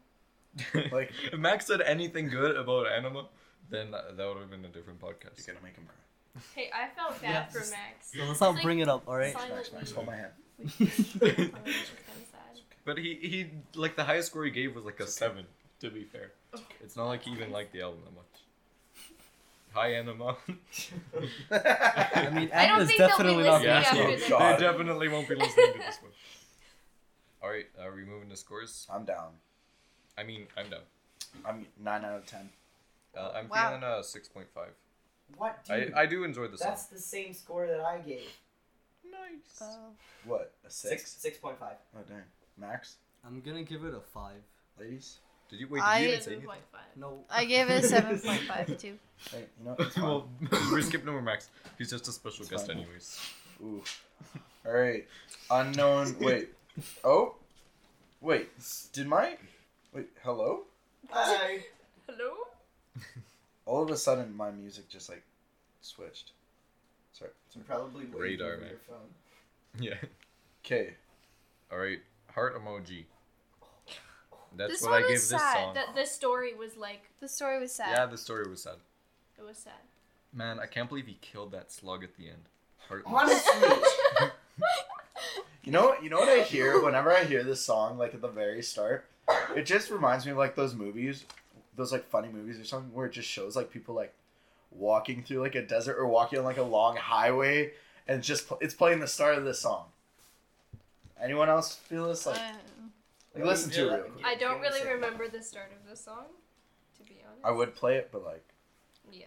like if Max said anything good about Anima, then that would have been a different podcast. You're gonna make him cry. Hey, I felt bad yeah, for just, Max. So let's not like, bring it up, all right? Max, Max, hold my hand. But he, he, like, the highest score he gave was, like, a seven, to be fair. Okay. It's not like he even liked the album that much. Hi, Anima. I mean, Anima's definitely not going to be listening. They definitely won't be listening to this one. All right, are we moving to scores? I'm down. I mean, I'm down. I'm nine out of ten. Uh, I'm wow. feeling a six point five. What? Dude? I, I do enjoy the song. That's the same score that I gave. Nice. Uh, what, a six? six? six point five. Oh, dang. Max? I'm gonna give it a five. Ladies? Did you wait? Did I you say anything? No. I gave it a seven point five too. Hey, you know, well, we're skipping over Max. He's just a special it's guest, fine. Anyways. Ooh. All right. Unknown. Wait. Oh. Wait. Did my? Wait. Hello. Hi. Hello. All of a sudden, my music just like switched. Sorry. I'm probably radar, man. Your phone. Yeah. Okay. All right. Heart emoji. That's this what I gave this sad. song. The, the story was like... The story was sad. Yeah, the story was sad. It was sad. Man, I can't believe he killed that slug at the end. Heart Honestly. you, know, you know what I hear whenever I hear this song, like at the very start? It just reminds me of like those movies, those like funny movies or something, where it just shows like people like walking through like a desert or walking on like a long highway, and it's just it's playing the start of this song. Anyone else feel this? Like, uh, like listen to it real quick. I don't really remember the start of the song, to be honest. I would play it, but like... Yeah.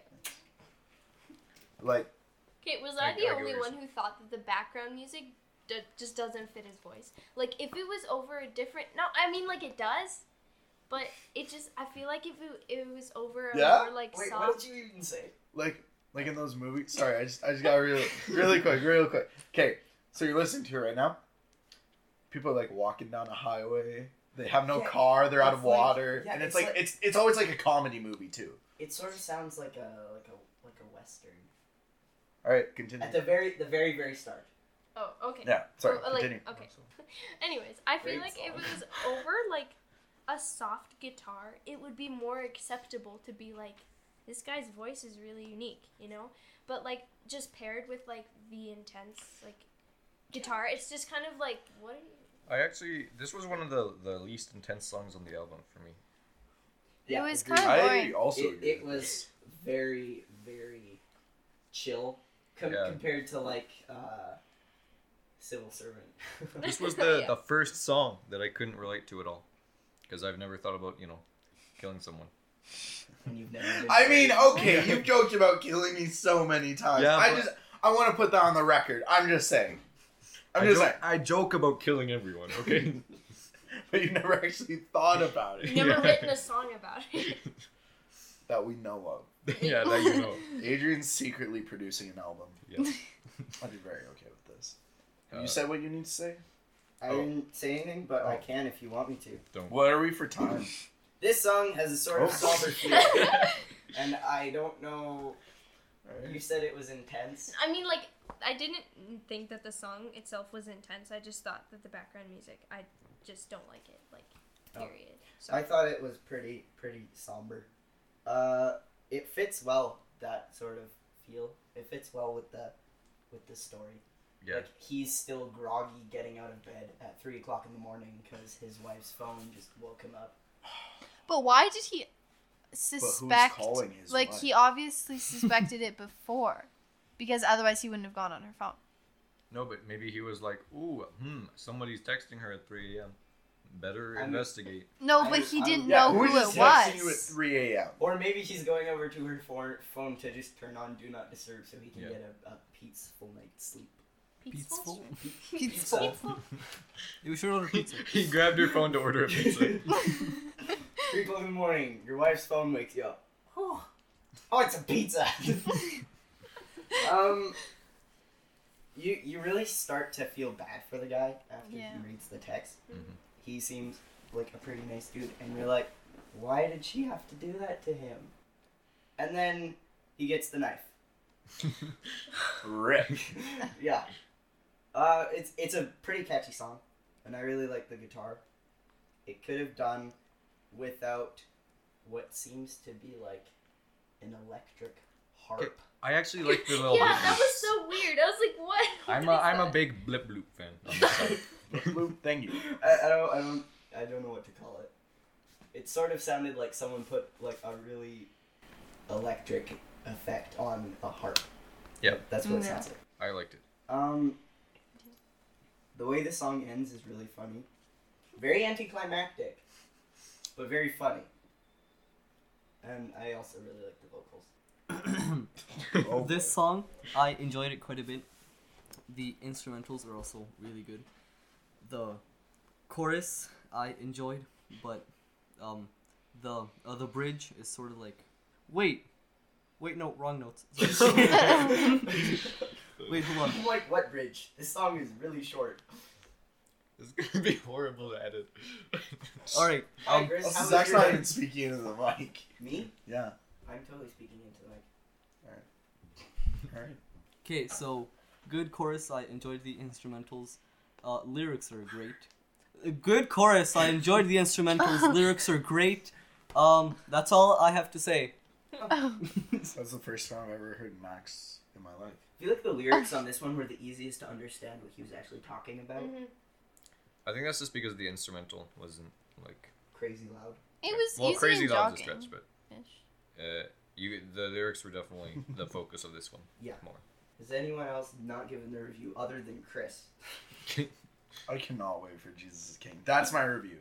Like... Okay, was I, I the only one who thought that the background music d- just doesn't fit his voice? Like, if it was over a different... No, I mean, like, it does, but it just... I feel like if it, it was over a yeah? more, like, Wait, soft... Wait, what did you even say? Like... Like in those movies. Sorry, I just I just got really really quick, real quick. Okay, so you're listening to it right now. People are like walking down a highway. They have no yeah, car. They're out of water, like, yeah, and it's, it's like, like it's it's always like a comedy movie too. It sort of sounds like a like a like a western. All right, continue. At the very the very very start. Oh, okay. Yeah, sorry. Well, continue. Like, okay. Anyways, I feel Great like song. If it was over like a soft guitar, it would be more acceptable to be like, this guy's voice is really unique, you know. But like just paired with like the intense like guitar, it's just kind of like what. Are you... I actually, this was one of the, the least intense songs on the album for me. Yeah, it was kind of boring. I also it, it was very, very chill com- yeah. compared to, like, uh, Civil Servant. This was the, yeah. the first song that I couldn't relate to at all. Because I've never thought about, you know, killing someone. And you've never been I mean, okay, you've joked about killing me so many times. Yeah, I but... just, I want to put that on the record. I'm just saying. I'm I just like I joke about killing everyone, okay? But you never actually thought about it. You never yeah. written a song about it. That we know of. Yeah, that you know. Adrian's secretly producing an album. Yeah. I'd be very okay with this. Have uh, you said what you need to say? I oh. didn't say anything, but oh. I can if you want me to. Don't. What are we for time? This song has a sort oh. of softer feel, and I don't know. Right. You said it was intense. I mean, like. I didn't think that the song itself was intense. I just thought that the background music, I just don't like it, like, period. Oh. So. I thought it was pretty, pretty somber. Uh, it fits well, that sort of feel. It fits well with the, with the story. Yeah. Like, he's still groggy getting out of bed at three o'clock in the morning because his wife's phone just woke him up. But why did he suspect, but who's calling his like, wife? He obviously suspected it before. Because otherwise he wouldn't have gone on her phone. No, but maybe he was like, ooh, hmm, somebody's texting her at three a.m. Better I'm, investigate. No, but he didn't I'm, know yeah, who, who it was. Texting you at three a.m. Or maybe he's going over to her for, phone to just turn on Do Not Disturb so he can yeah. get a, a peaceful night's sleep. Peaceful? Peaceful. Peaceful. Peaceful. You should order pizza. He grabbed your phone to order a pizza. three o'clock in the morning, your wife's phone wakes you up. Oh, oh it's a pizza. Um, you you really start to feel bad for the guy after yeah. he reads the text. Mm-hmm. He seems like a pretty nice dude, and you're like, why did she have to do that to him? And then he gets the knife. Rip. Yeah. Uh, it's it's a pretty catchy song, and I really like the guitar. It could have done without what seems to be like an electric harp. Okay. I actually like the little. Yeah, blues. That was so weird. I was like, what? what I'm a I'm that? a big blip bloop fan. Blip bloop, thank you. I, I don't I don't I don't know what to call it. It sort of sounded like someone put like a really electric effect on a harp. Yep. That's what yeah. it sounds like. I liked it. Um, the way the song ends is really funny, very anticlimactic, but very funny. And I also really like the vocals. This song, I enjoyed it quite a bit. The instrumentals are also really good. The chorus I enjoyed, but um, the uh, the bridge is sort of like, wait, wait, no, wrong notes. Wait, hold on. Like what bridge? This song is really short. It's gonna be horrible to edit. All right, um, oh, so Zach's not even speaking into the mic. Me? Yeah. I'm totally speaking into like. Alright. Alright. Okay, so good chorus. I enjoyed the instrumentals. Uh, lyrics are great. Good chorus. I enjoyed the instrumentals. Lyrics are great. Um, that's all I have to say. That's the first time I've ever heard Max in my life. I feel like the lyrics on this one were the easiest to understand what he was actually talking about. Mm-hmm. I think that's just because the instrumental wasn't like crazy loud. It was well, easy crazy loud is a stretch, but. Ish. Uh, you the lyrics were definitely the focus of this one. Yeah. More. Has anyone else not given their review other than Chris? I cannot wait for Jesus is King. That's my review.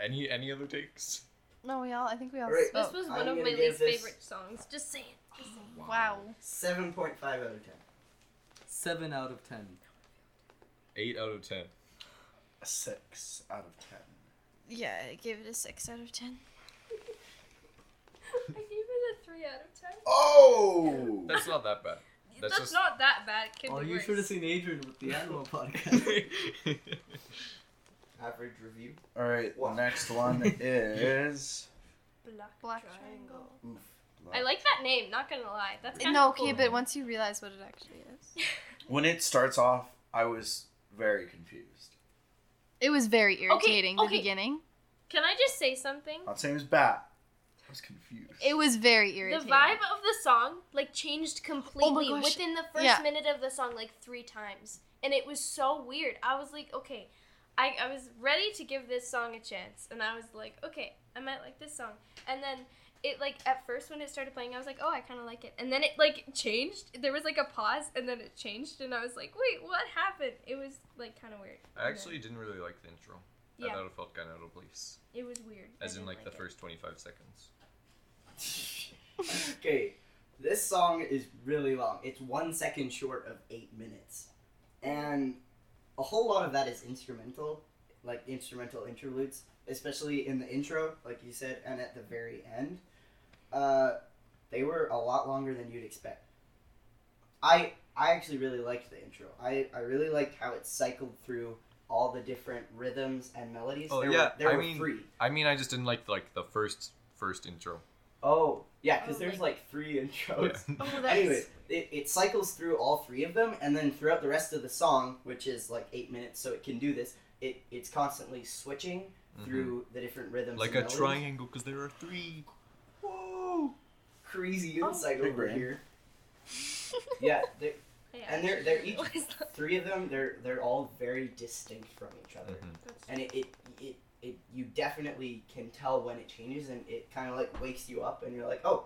Any any other takes? No, we all. I think we all. Right. This was one I'm of my least this... favorite songs. Just saying. Just saying. Wow. wow. Seven point five out of ten. Seven out of ten. Eight out of ten. A six out of ten. Yeah, I gave it a six out of ten. I gave it a three out of ten. Oh! That's not that bad. That's, That's just... not that bad. It can oh, be you worse. Should have seen Adrian with the Animal Podcast. Average review. All right, wow. The next one is... Black, Black Triangle. Triangle. Black. I like that name, not gonna lie. That's kind no, of cool. Okay, but once you realize what it actually is. When it starts off, I was very confused. It was very irritating, okay, okay. The beginning. Can I just say something? Not saying it was bad. I was confused. It was very irritating. The vibe of the song, like, changed completely oh within the first yeah. minute of the song, like, three times. And it was so weird. I was like, okay, I, I was ready to give this song a chance. And I was like, okay, I might like this song. And then... It, like, at first when it started playing, I was like, oh, I kind of like it. And then it, like, changed. There was, like, a pause, and then it changed, and I was like, wait, what happened? It was, like, kind of weird. I actually then... didn't really like the intro. Yeah. I thought it felt kind of out of place. It was weird. As in, like, like the it. first twenty-five seconds. Okay. This song is really long. It's one second short of eight minutes. And a whole lot of that is instrumental, like, instrumental interludes, especially in the intro, like you said, and at the very end. Uh, they were a lot longer than you'd expect. I I actually really liked the intro. I, I really liked how it cycled through all the different rhythms and melodies. Oh, there yeah. Were, there I were mean, three. I mean, I just didn't like, like, the first first intro. Oh, yeah, because oh, there's, like... like, three intros. Yeah. Oh, that's... Anyways, it, it cycles through all three of them, and then throughout the rest of the song, which is, like, eight minutes, so it can do this, it it's constantly switching through mm-hmm. the different rhythms. Like and a melodies. Triangle, because there are three... Whoa! Crazy insight oh, over here. Yeah, they're, yeah, and they're they're each three of them. They're they're all very distinct from each other, mm-hmm. and it, it it it you definitely can tell when it changes, and it kind of like wakes you up, and you're like, oh,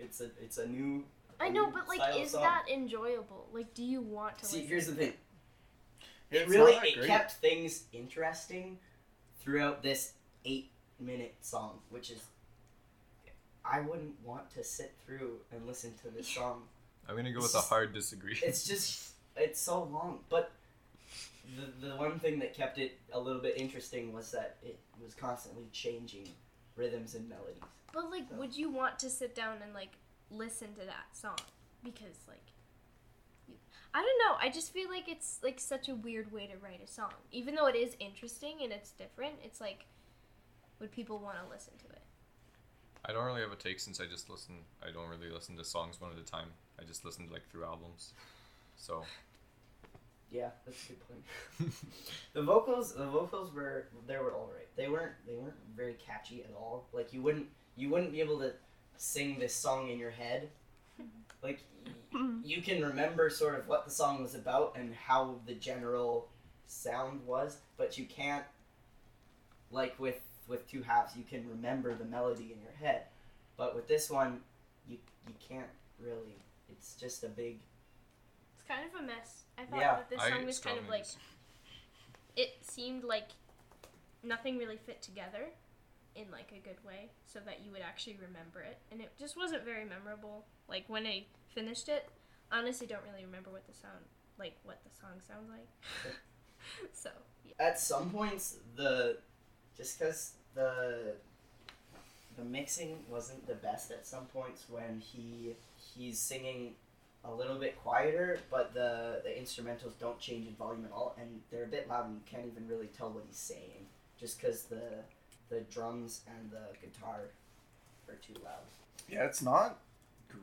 it's a it's a new. A I know, new but like, is song. That enjoyable? Like, do you want to? See, listen? Here's the thing. It it's really it great. Kept things interesting throughout this eight minute song, which is. I wouldn't want to sit through and listen to this song. I'm going to go with a hard disagree. It's just, it's so long. But the the one thing that kept it a little bit interesting was that it was constantly changing rhythms and melodies. But, like, so. Would you want to sit down and, like, listen to that song? Because, like, you, I don't know. I just feel like it's, like, such a weird way to write a song. Even though it is interesting and it's different, it's, like, would people want to listen to it? I don't really have a take since I just listen. I don't really listen to songs one at a time. I just listen to, like, through albums. So. Yeah, that's a good point. the vocals, the vocals were they were all right. They weren't they weren't very catchy at all. Like you wouldn't you wouldn't be able to sing this song in your head. Like you can remember sort of what the song was about and how the general sound was, but you can't like with. With two halves, you can remember the melody in your head, but with this one, you you can't really. It's just a big. It's kind of a mess. I thought yeah. that this song I was kind of like. It seemed like nothing really fit together, in like a good way, so that you would actually remember it, and it just wasn't very memorable. Like when I finished it, honestly, don't really remember what the sound like what the song sounds like. so. Yeah. At some points, the just because. The the mixing wasn't the best at some points when he he's singing a little bit quieter, but the, the instrumentals don't change in volume at all, and they're a bit loud, and you can't even really tell what he's saying, just because the the drums and the guitar are too loud. Yeah, it's not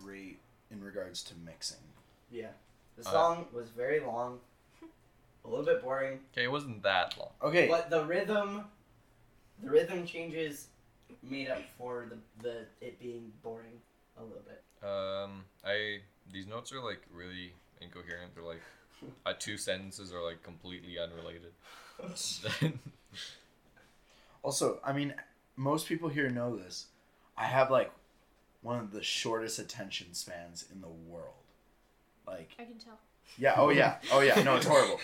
great in regards to mixing. Yeah. The song uh, was very long, a little bit boring. Okay, it wasn't that long. Okay. But the rhythm... The rhythm changes made up for the, the it being boring a little bit. Um, I these notes are like really incoherent. They're like, uh, two sentences are like completely unrelated. Also, I mean, most people here know this. I have like one of the shortest attention spans in the world. Like I can tell. Yeah. Oh yeah. Oh yeah. No, it's horrible.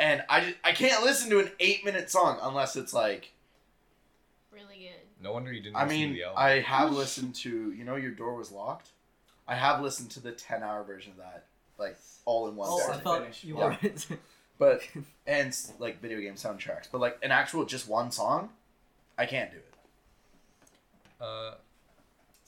And I just, I can't listen to an eight minute song unless it's like. Really good. No wonder you didn't I listen mean, to the album. I have listened to, you know, Your Door Was Locked? I have listened to the ten-hour version of that, like, all in one oh, session. Oh, I thought you yeah. were. But, and, like, video game soundtracks. But, like, an actual just one song, I can't do it. Uh,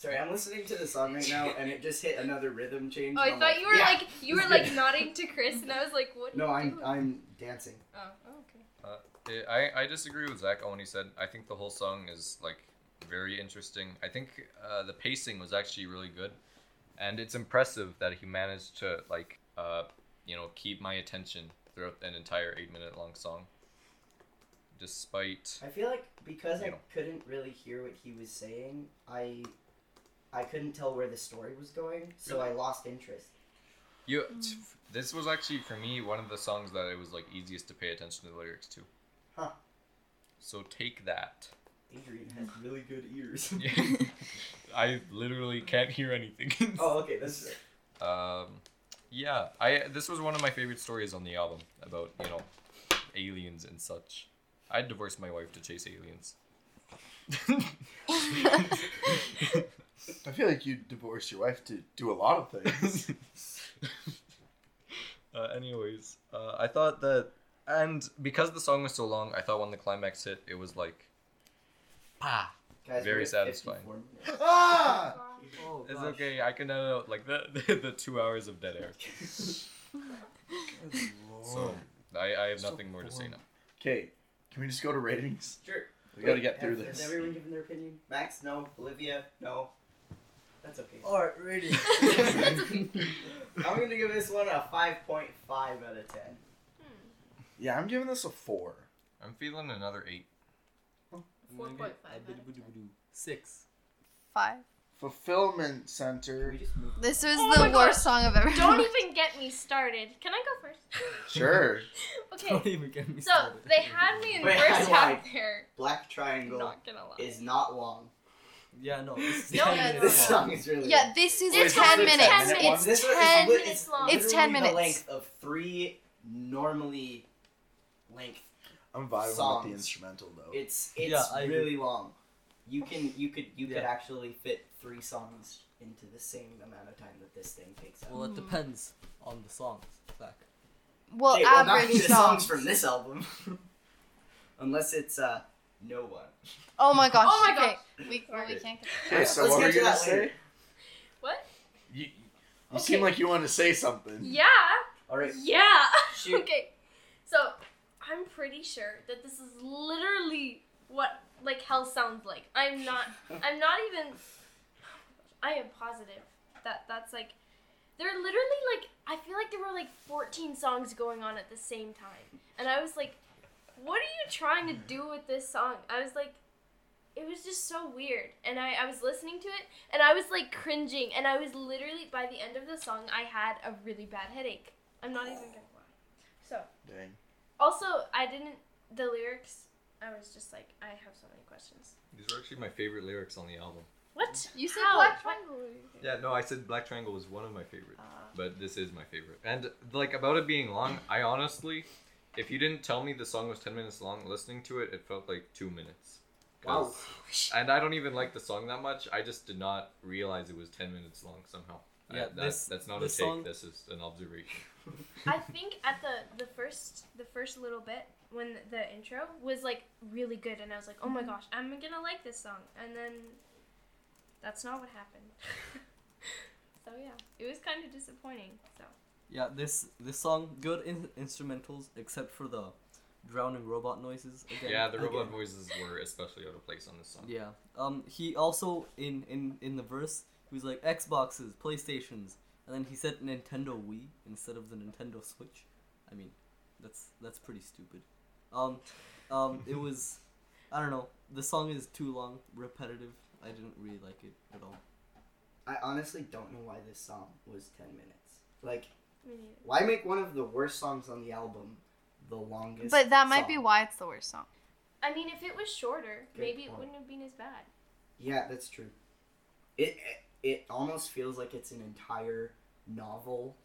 Sorry, I'm listening to the song right now, and it just hit another rhythm change. Oh, I thought like, you were yeah. like you were like nodding to Chris, and I was like, "What?" No, I'm doing? I'm dancing. Oh, oh okay. Uh, it, I I disagree with Zach on what he said. I think the whole song is like very interesting. I think uh, the pacing was actually really good, and it's impressive that he managed to like uh, you know keep my attention throughout an entire eight minute long song. Despite I feel like because I know. couldn't really hear what he was saying, I. I couldn't tell where the story was going, so really? I lost interest. You, t- this was actually, for me, one of the songs that it was, like, easiest to pay attention to the lyrics to. Huh. So take that. Adrian has really good ears. Yeah. I literally can't hear anything. Oh, okay, that's fair. Um, yeah, I, this was one of my favorite stories on the album about, you know, aliens and such. I divorced my wife to chase aliens. I feel like you divorced your wife to do a lot of things. uh, anyways, uh, I thought that, and because the song was so long, I thought when the climax hit, it was like, ah, guys, very satisfying. Ah! Oh, it's okay. I can edit out like the, the the two hours of dead air. Good Lord. So I I have so nothing more boring. to say now. Okay, can we just go to ratings? Sure. We Wait, gotta get through has, this. Has everyone given their opinion? Max, no. Olivia, no. That's okay. Alright, ratings. I'm gonna give this one a five point five out of ten. Yeah, I'm giving this a four. I'm feeling another eight. four point five six. five. Fulfillment Center. This was oh the worst song I've ever heard. Don't even get me started. Can I go first? Sure. Okay. Don't even get me so started. So, they had me in the first half there. Black Triangle not gonna lie. is not long. Yeah, no. This, no, ten this song is really long. Yeah, this is Wait, ten, this minutes. ten minutes. It's ten minutes it's long. It's ten minutes. The length of three normally length I'm vibing songs. with the instrumental, though. It's it's yeah, really long. You can you could you yeah. could actually fit three songs into the same amount of time that this thing takes up. Well, it depends on the songs. Zach. Well, okay, average well, not songs. The songs from this album, unless it's uh, no one. Oh my gosh! Oh my gosh! Okay. We, well, we can't. Get okay, so Let's what were you gonna say? Later. What? You, you okay. seem like you want to say something. Yeah. All right. Yeah. Shoot. Okay. So I'm pretty sure that this is literally what. Like hell sounds like. I'm not, I'm not even, I am positive that that's like, they're literally like, I feel like there were like fourteen songs going on at the same time. And I was like, what are you trying to do with this song? I was like, it was just so weird. And I, I was listening to it and I was like cringing. And I was literally, by the end of the song, I had a really bad headache. I'm not even gonna lie. So. Dang. Also, I didn't, the lyrics. I was just like, I have so many questions. These were actually my favorite lyrics on the album. What? You said How? Black Triangle? Yeah, no, I said Black Triangle was one of my favorites, uh, but this is my favorite. And, like, about it being long, I honestly, if you didn't tell me the song was ten minutes long, listening to it, it felt like two minutes. Wow. And I don't even like the song that much. I just did not realize it was ten minutes long somehow. Yeah, I, that, this, that's not a take, song... this is an observation. I think at the, the first the first little bit, when the intro was like really good and I was like, oh my gosh, I'm gonna like this song, and then that's not what happened. So yeah, it was kind of disappointing. So yeah, this this song, good in- instrumentals except for the drowning robot noises again. Yeah, the robot again. Noises were especially out of place on this song. Yeah. Um he also in in in the verse he was like Xboxes, PlayStations, and then he said Nintendo Wii instead of the Nintendo Switch. I mean, that's that's pretty stupid. Um, um, it was, I don't know, the song is too long, repetitive, I didn't really like it at all. I honestly don't know why this song was ten minutes. Like, why make one of the worst songs on the album the longest But that might song? Be why it's the worst song. I mean, if it was shorter, Good maybe point. It wouldn't have been as bad. Yeah, that's true. It, it, it almost feels like it's an entire novel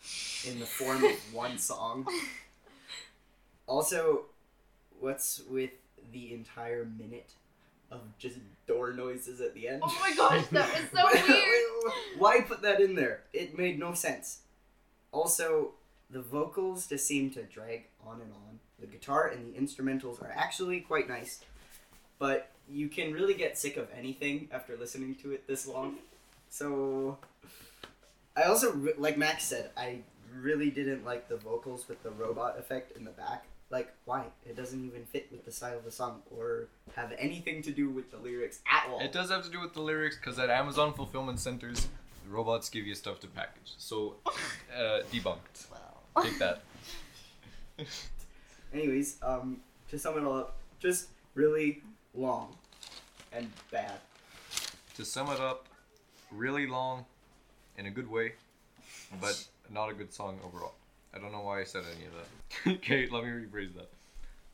in the form of one song. Also... What's with the entire minute of just door noises at the end? Oh my gosh, that was so weird! Why put that in there? It made no sense. Also, the vocals just seem to drag on and on. The guitar and the instrumentals are actually quite nice, but you can really get sick of anything after listening to it this long. So, I also, re- like Max said, I really didn't like the vocals with the robot effect in the back. Like, why? It doesn't even fit with the style of the song or have anything to do with the lyrics at all. It does have to do with the lyrics because at Amazon fulfillment centers, the robots give you stuff to package. So, uh, debunked. Wow. Take that. Anyways, um, to sum it all up, just really long and bad. To sum it up, really long in a good way, but not a good song overall. I don't know why I said any of that. Okay, let me rephrase that.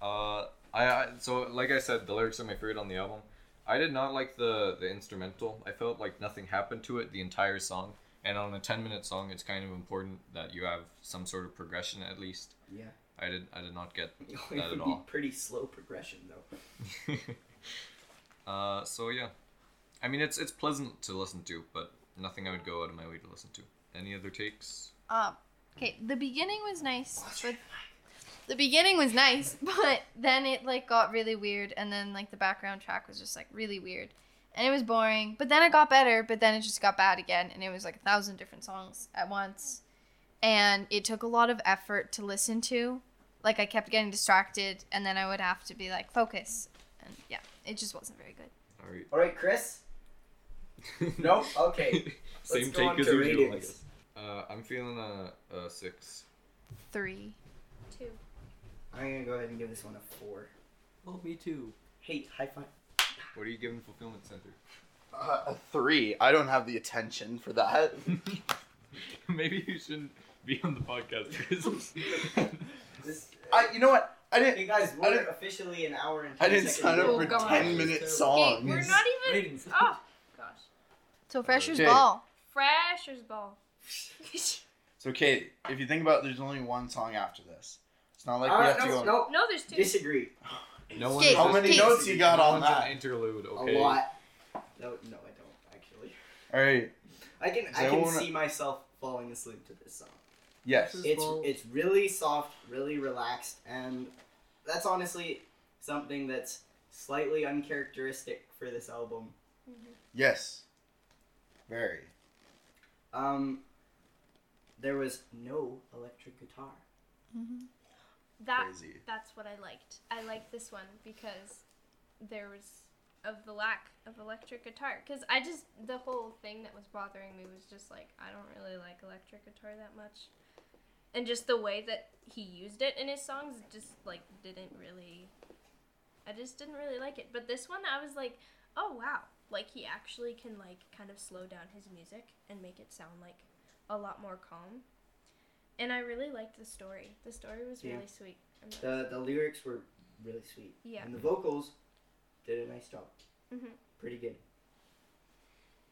Uh, I, I so like I said, the lyrics are my favorite on the album. I did not like the, the instrumental. I felt like nothing happened to it the entire song. And on a ten-minute song, it's kind of important that you have some sort of progression at least. Yeah. I did I did not get that at all. It would be pretty slow progression though. uh, so yeah, I mean it's it's pleasant to listen to, but nothing I would go out of my way to listen to. Any other takes? Uh, okay, the beginning was nice. But the beginning was nice, but then it like got really weird, and then like the background track was just like really weird, and it was boring. But then it got better, but then it just got bad again, and it was like a thousand different songs at once. And it took a lot of effort to listen to. Like, I kept getting distracted, and then I would have to be like, focus. And yeah, it just wasn't very good. All right. All right, Chris? No? Okay. Same take as usual, I guess. Uh, I'm feeling a, a six. Three. Two. I'm going to go ahead and give this one a four. Well, me too. Hey, high five. What are you giving Fulfillment Center? Uh, a three. I don't have the attention for that. Maybe you shouldn't be on the podcast, Chris. This, uh, I, you know what? I didn't. You guys were officially an hour and ten I didn't sign up for ten-minute songs. Hey, we're not even. Ratings. Oh gosh. So Freshers okay. Ball. Freshers Ball. So Kate, if you think about, it, there's only one song after this. It's not like uh, we have no, to go. No, no, there's two. Disagree. No one. How many Kate. Notes you got no on that interlude? Okay. A lot. No, no, I don't actually. All right. I can. I, I can wanna... see myself falling asleep to this song. Yes. It's it's really soft, really relaxed, and that's honestly something that's slightly uncharacteristic for this album. Mm-hmm. Yes. Very. Um, there was no electric guitar. Mm-hmm. That, Crazy. That's what I liked. I liked this one because there was of the lack of electric guitar. Because I just, the whole thing that was bothering me was just like, I don't really like electric guitar that much. And just the way that he used it in his songs just, like, didn't really... I just didn't really like it. But this one, I was like, oh, wow. Like, he actually can, like, kind of slow down his music and make it sound, like, a lot more calm. And I really liked the story. The story was yeah. really sweet. The, the lyrics were really sweet. Yeah. And the vocals did a nice job. Mm-hmm. Pretty good.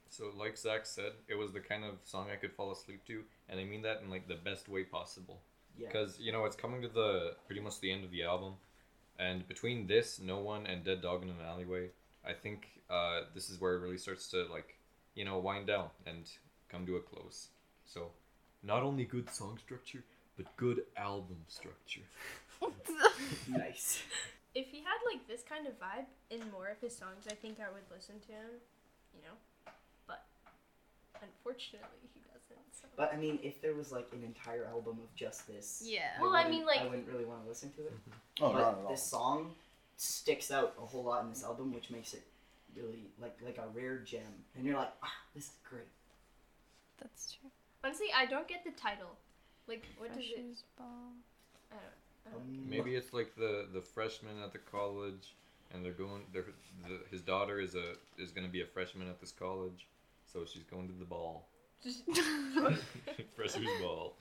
So, like Zach said, it was the kind of song I could fall asleep to, and I mean that in, like, the best way possible. Yeah. Because, you know, it's coming to the, pretty much the end of the album, and between this, No One, and Dead Dog in an Alleyway, I think, uh, this is where it really starts to, like, you know, wind down and come to a close. So, not only good song structure, but good album structure. Nice. If he had, like, this kind of vibe in more of his songs, I think I would listen to him, you know? But, unfortunately, he doesn't. So. But, I mean, if there was, like, an entire album of just this... Yeah. I well, I mean, like... I wouldn't really want to listen to it. Oh, but not at all. This song sticks out a whole lot in this album, which makes it really, like, like a rare gem. And you're like, ah, this is great. That's true. Honestly, I don't get the title. Like, what Freshers does it... Freshers Ball. I don't know. Um, Maybe it's like the, the freshman at the college, and they're going. They're, the, his daughter is a is gonna be a freshman at this college, so she's going to the ball. Freshers Ball.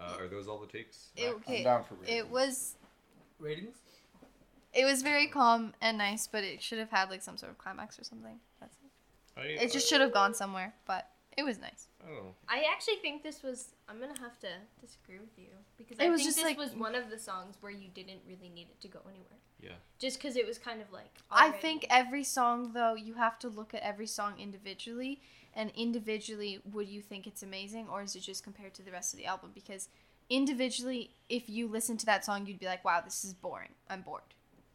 Uh, are those all the takes? It, okay. I'm down for ratings. It was. Ratings. It was very calm and nice, but it should have had like some sort of climax or something. That's it. I, it just I, should have gone somewhere, but it was nice. Oh. I actually think this was... I'm going to have to disagree with you. Because I think this like, was one of the songs where you didn't really need it to go anywhere. Yeah. Just because it was kind of like... Already. I think every song, though, you have to look at every song individually. And individually, would you think it's amazing? Or is it just compared to the rest of the album? Because individually, if you listen to that song, you'd be like, wow, this is boring. I'm bored.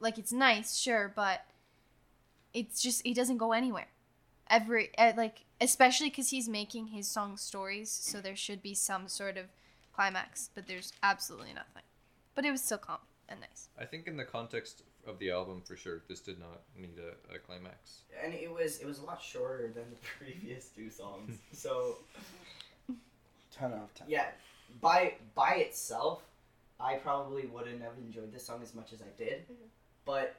Like, it's nice, sure, but it's just... It doesn't go anywhere. every uh, like especially because he's making his song stories, so there should be some sort of climax, but there's absolutely nothing. But it was still calm and nice. I think in the context of the album, for sure, this did not need a, a climax. And it was it was a lot shorter than the previous two songs. So ten out of ten. Yeah, by by itself, I probably wouldn't have enjoyed this song as much as I did, mm-hmm. but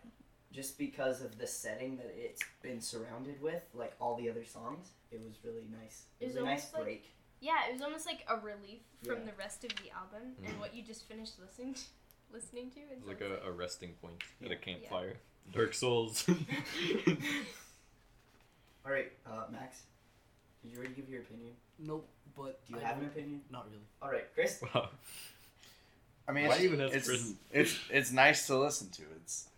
just because of the setting that it's been surrounded with, like all the other songs, it was really nice. It, it was, was a nice break. Like, yeah, it was almost like a relief from yeah. the rest of the album mm-hmm. and what you just finished listening to. Listening to and like a, like a resting point yeah. at a campfire. Yeah. Dark Souls. All right, uh, Max, did you already give your opinion? Nope, but do you I have an opinion? Not really. All right, Chris. Wow. I mean, it's, even it's, it's it's it's nice to listen to. It's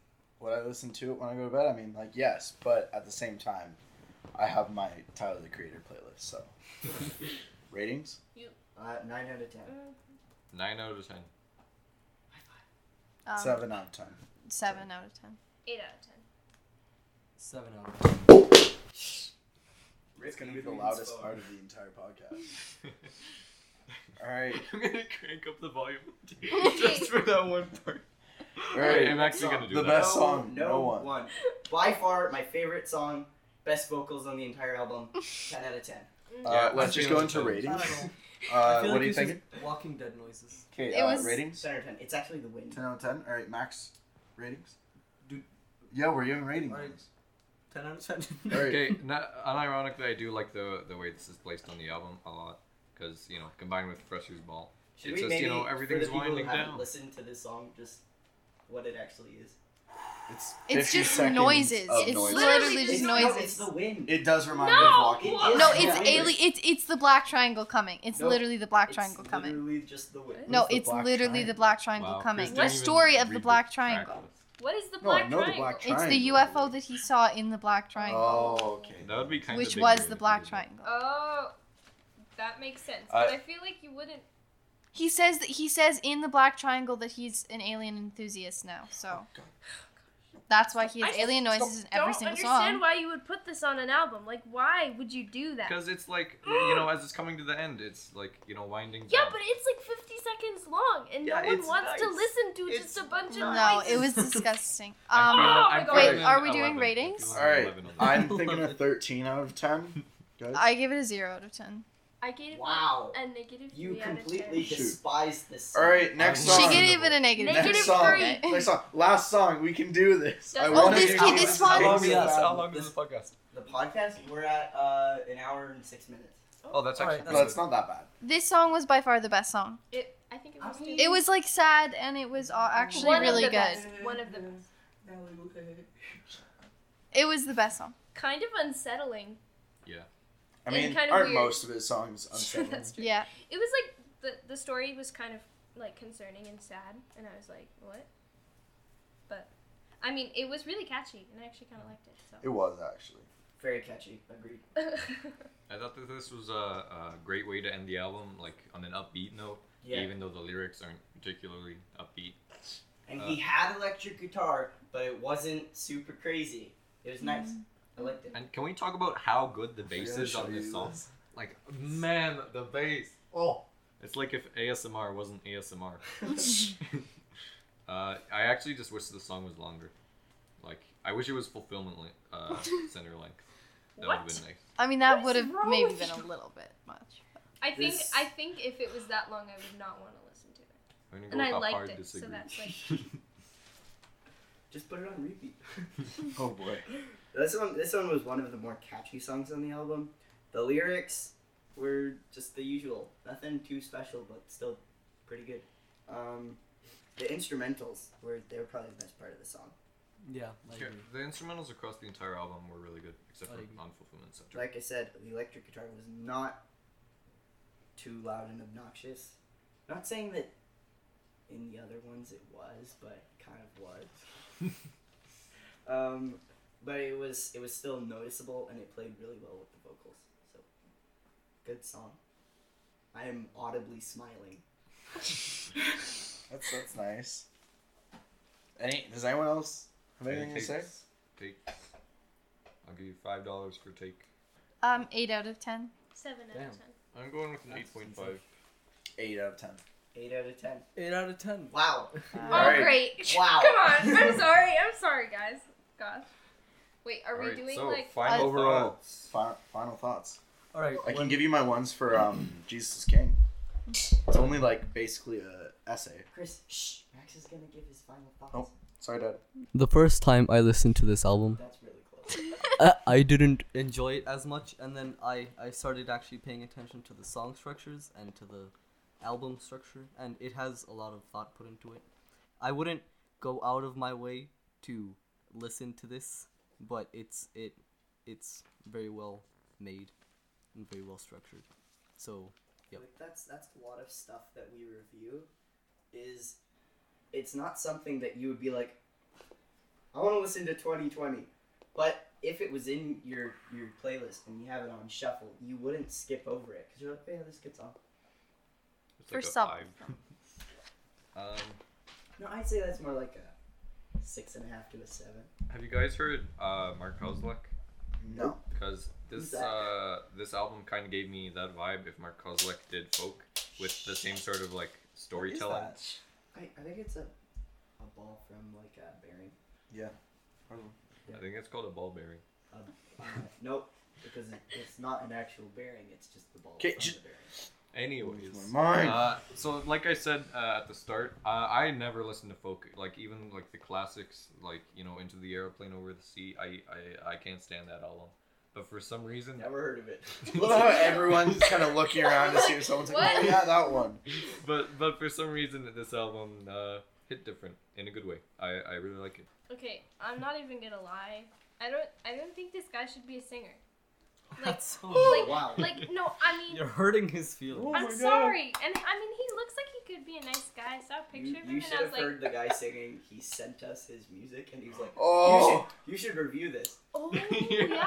what I listen to when I go to bed. I mean, like yes, but at the same time, I have my Tyler the Creator playlist. So ratings? You uh, nine out of ten. Uh, nine out of ten. Um, seven out of ten. Seven, seven out of ten. Eight out of ten. Seven out of ten. It's gonna be the loudest phone. part of the entire podcast. All right. I'm gonna crank up the volume just for that one part. All right, I'm actually gonna do the that. best song. No, no, no one. one. By far, my favorite song. Best vocals on the entire album. Ten out of ten. Uh, yeah, let's just go into ratings. Uh, what like do you think? Walking Dead noises. Okay, uh, ratings? ten out of ten. It's actually the wind. ten out of ten. Alright, Max, ratings? Dude. Yeah, we're doing ratings. Right. ten out of ten. Okay, unironically, I do like the the way this is placed on the album a lot. Because, you know, combined with Fresher's Ball, Should it's just, you know, everything's winding down. Listen to this song, just what it actually is. It's, it's just noises. It's noises. literally just it's, noises. No, it's the wind. It does remind no. me of walking. It no, it's alien. It's it's the black triangle coming. It's no, literally the black triangle it's coming. It's literally just the wind. No, it's literally triangle. the black triangle wow. coming. The story of the black triangle. What is the black, no, I know the black triangle? It's the U F O that he saw in the black triangle. Oh, okay. That would be kind which of Which was the black triangle. Oh, that makes sense. But I, I feel like you wouldn't. He says that he says in the black triangle that he's an alien enthusiast now. So. That's why he has I alien noises in every single song. I don't understand why you would put this on an album. Like, why would you do that? Because it's like, you know, as it's coming to the end, it's like, you know, winding down. Yeah, but it's like fifty seconds long, and yeah, no one wants nice. to listen to it's just a bunch nice. of noises. No, it was disgusting. Um, oh, oh, wait, are we doing eleven ratings? All right, I'm thinking a thirteen out of ten. Guys. I give it a zero out of ten. I gave it wow. a negative three You completely out of ten. despise this song. All right, next song. She gave it a negative, negative next song. three. Next song. Last song. We can do this. I oh, this, do this one. How long is um, this, the podcast? The podcast? We're at uh, an hour and six minutes. Oh, that's actually right, that's, that's not that bad. This song was by far the best song. It, I think it was. I mean, it was like sad, and it was uh, actually one really of the good. Best. One of the best. It was the best song. Kind of unsettling. Yeah. I mean, kind of aren't weird. most of his songs unsettling? That's true. Yeah. It was like, the the story was kind of, like, concerning and sad, and I was like, what? But, I mean, it was really catchy, and I actually kind of liked it, so. It was, actually. Very catchy, agreed. I thought that this was a, a great way to end the album, like, on an upbeat note, yeah. even though the lyrics aren't particularly upbeat. And uh, he had electric guitar, but it wasn't super crazy. It was nice. Mm-hmm. I liked it. And can we talk about how good the bass is on this song? This. Like, man, the bass. Oh. It's like if A S M R wasn't A S M R. uh, I actually just wish the song was longer. Like, I wish it was fulfillment length, uh, center length. That would have been nice. I mean, that would have maybe been a little bit much. I think this... I think if it was that long, I would not want to listen to it. I'm gonna go and I liked hard it, disagree. so that's like... Just put it on repeat. Oh boy. This one, this one was one of the more catchy songs on the album. The lyrics were just the usual. Nothing too special, but still pretty good. Um, the instrumentals were they were probably the best part of the song. Yeah. Like, okay. The instrumentals across the entire album were really good, except for Non-Fulfillment Center. Like I said, the electric guitar was not too loud and obnoxious. Not saying that in the other ones it was, but it kind of was. um... But it was it was still noticeable, and it played really well with the vocals. So, good song. I am audibly smiling. that's that's nice. Any does anyone else have anything hey, take, to say? Take. I'll give you five dollars for take. Um, eight out of ten. Seven out Damn. of ten. I'm going with an eight point five. Eight out of ten. Eight out of ten. Eight out of ten. Wow. Uh, oh, right. great. Wow. Come on. I'm sorry. I'm sorry, guys. Gosh. Wait, are All we right, doing so like final overall thoughts. Final, final thoughts? All right. I can give you my ones for um, Jesus is King. It's only like basically a essay. Chris, shh. Max is gonna give his final thoughts. Oh, sorry, Dad. The first time I listened to this album, that's really close. uh, I didn't enjoy it as much, and then I, I started actually paying attention to the song structures and to the album structure, and it has a lot of thought put into it. I wouldn't go out of my way to listen to this, but it's it it's very well made and very well structured. So, yep. Like that's that's a lot of stuff that we review. Is it's not something that you would be like, I want to listen to twenty twenty, but if it was in your your playlist and you have it on shuffle, you wouldn't skip over it because you're like, yeah, this gets on. It's For like some. um. No, I'd say that's more like a. Six and a half to a seven. Have you guys heard uh, Mark Kozlek? No. Because this uh, this album kind of gave me that vibe if Mark Kozlek did folk with the same sort of like storytelling. What is that? I, I think it's a a ball from like a bearing. Yeah. yeah. I think it's called a ball bearing. Uh, uh, nope, because it, it's not an actual bearing. It's just the ball from the bearing. Anyways, mine. Uh, so like I said uh, at the start, uh, I never listened to folk, like even like the classics, like, you know, Into the Aeroplane Over the Sea. I I, I can't stand that album. But for some reason, never heard of it. Look how everyone's kind of looking around to see if someone's like, oh yeah, that one. But but for some reason, this album uh, hit different in a good way. I, I really like it. Okay, I'm not even gonna lie. I don't I don't think this guy should be a singer. Like, so like, wow. like, no, I mean... You're hurting his feelings. I'm oh sorry. God. And, I mean, he looks like he could be a nice guy. I saw a picture you, of him, you should and I was have like... heard the guy singing, he sent us his music, and he was like, oh, you should, you should review this. Oh, yeah.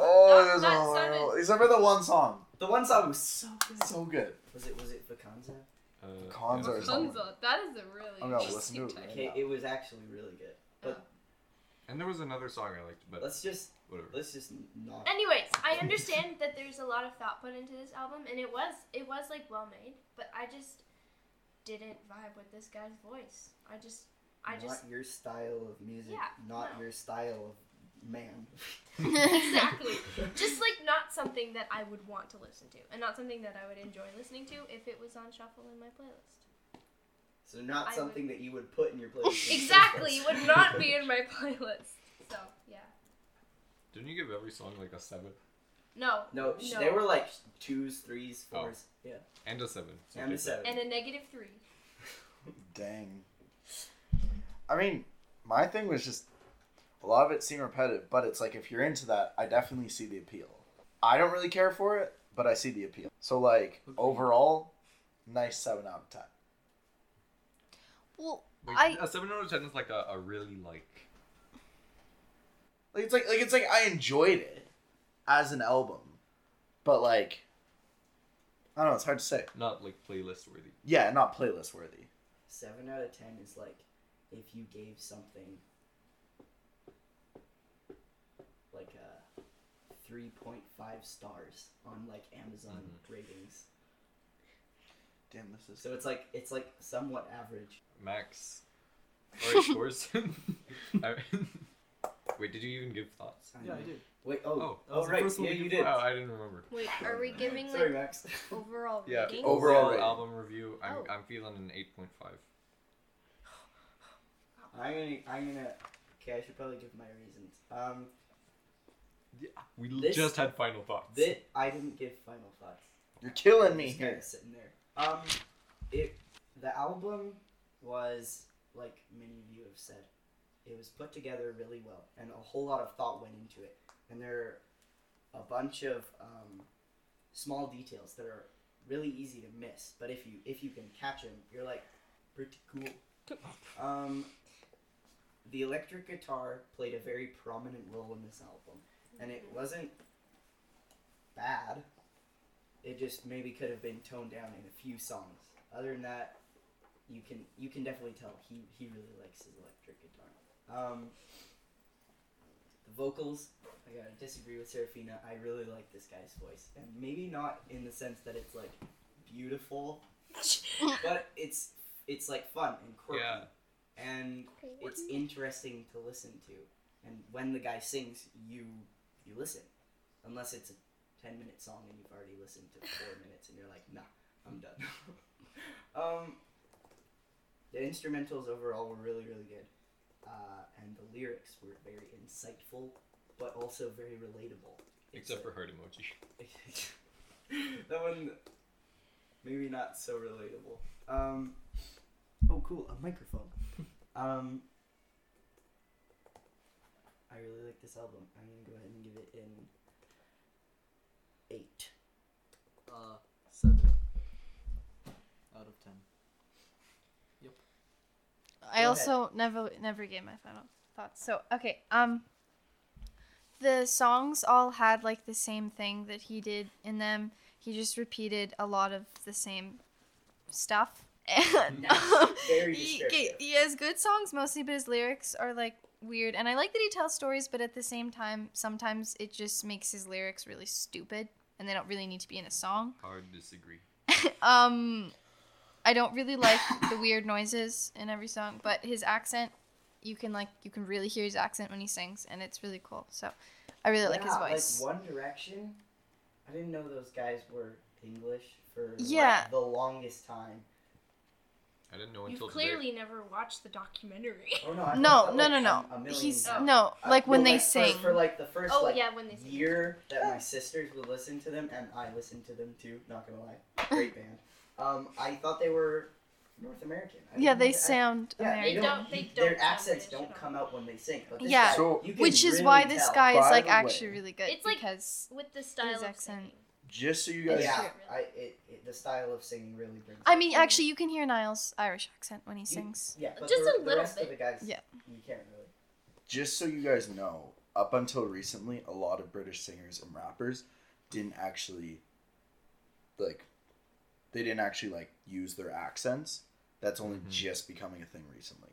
Oh, there's a... Except for the one song. The one song was so good. So good. Was it, was it Vacanza? Uh, Vacanza or something. That is a really... I'm gonna listen to it right Okay, now. It was actually really good. But... Oh. And there was another song I liked, but... Let's just... Whatever. Let's just not... Anyways, I understand that there's a lot of thought put into this album, and it was, it was like, well-made, but I just didn't vibe with this guy's voice. I just... I not just... Not your style of music. Yeah, not no. your style of man. Exactly. Just, like, not something that I would want to listen to, and not something that I would enjoy listening to if it was on shuffle in my playlist. So not I something would... that you would put in your playlist. Exactly, it would not be in my playlist. So, yeah. Didn't you give every song like a seven? No. No, no. They were like twos, threes, fours. Oh. Yeah. And a seven. So and a seven. And a negative three. Dang. I mean, my thing was just, a lot of it seemed repetitive, but it's like if you're into that, I definitely see the appeal. I don't really care for it, but I see the appeal. So like, okay. Overall, nice seven out of ten. Well, like, I... A seven out of ten is like a, a really like... Like it's like like it's like I enjoyed it as an album, but like I don't know, it's hard to say. Not like playlist worthy. Yeah, not playlist worthy. Seven out of ten is like if you gave something like a three point five stars on like Amazon mm-hmm. ratings. Damn, this is so it's like it's like somewhat average. Max, or scores. Wait, did you even give thoughts? Yeah, I did. Wait, oh, oh, oh right, yeah, you did. Oh, I didn't remember. Wait, are we giving Sorry, like Max. overall yeah, ratings? Yeah, overall rating. Album review. I'm oh. I'm feeling an eight point five. I'm gonna I'm gonna. Okay, I should probably give my reasons. Um, yeah, we this, just had final thoughts. This, I didn't give final thoughts. You're killing me here. Sitting there. Um, it the album was, like many of you have said, it was put together really well, and a whole lot of thought went into it. And there are a bunch of um, small details that are really easy to miss, but if you if you can catch them, you're like, pretty cool. Um, the electric guitar played a very prominent role in this album, and it wasn't bad. It just maybe could have been toned down in a few songs. Other than that, you can you can definitely tell he, he really likes his electric guitar. Um, the vocals I gotta disagree with Serafina. I really like this guy's voice. And maybe not in the sense that it's, like, beautiful, but it's it's, like, fun and quirky. Yeah. And it's interesting to listen to. And when the guy sings, you you listen. Unless it's a ten-minute song and you've already listened to four minutes and you're like, nah, I'm done. um, the instrumentals overall were really, really good. Uh, and the lyrics were very insightful, but also very relatable. It's Except a, for heart emoji. That one, maybe not so relatable. Um, oh, cool, a microphone. um, I really like this album. I'm going to go ahead and give it an eight. Uh, seven. Out of ten. Yep. I go also ahead. never never gave my final thoughts. So, okay. Um, the songs all had, like, the same thing that he did in them. He just repeated a lot of the same stuff. And, um, very he, he has good songs mostly, but his lyrics are, like, weird, and I like that he tells stories, but at the same time sometimes it just makes his lyrics really stupid and they don't really need to be in a song. Hard disagree. um I don't really like the weird noises in every song, but his accent, you can like you can really hear his accent when he sings, and it's really cool. So I really yeah, like his voice. Like One Direction, I didn't know those guys were English for yeah. like, the longest time. I didn't know until You've clearly today. never watched the documentary. Oh, no, I no, no, like no, no, no. He's times. no like uh, when well, they like, sing. For, for like the first oh, like, yeah, when they sing. year that my sisters would listen to them, and I listened to them too. Not gonna lie, great band. Um, I thought they were North American. I yeah, they I, sound yeah, American. They don't. They don't their accents don't come out when they sing. But this yeah, guy, so, you can which is really why this guy is like actually way. really good. It's like with the style of accent. Just so you guys... Yeah, I, it, it, the style of singing really brings... I mean, actually, you can hear Niall's Irish accent when he sings. You, yeah, but Just the, a little the rest bit. of the guys, yeah. you can't really... Just so you guys know, up until recently, a lot of British singers and rappers didn't actually, like, they didn't actually, like, use their accents. That's only mm-hmm. just becoming a thing recently.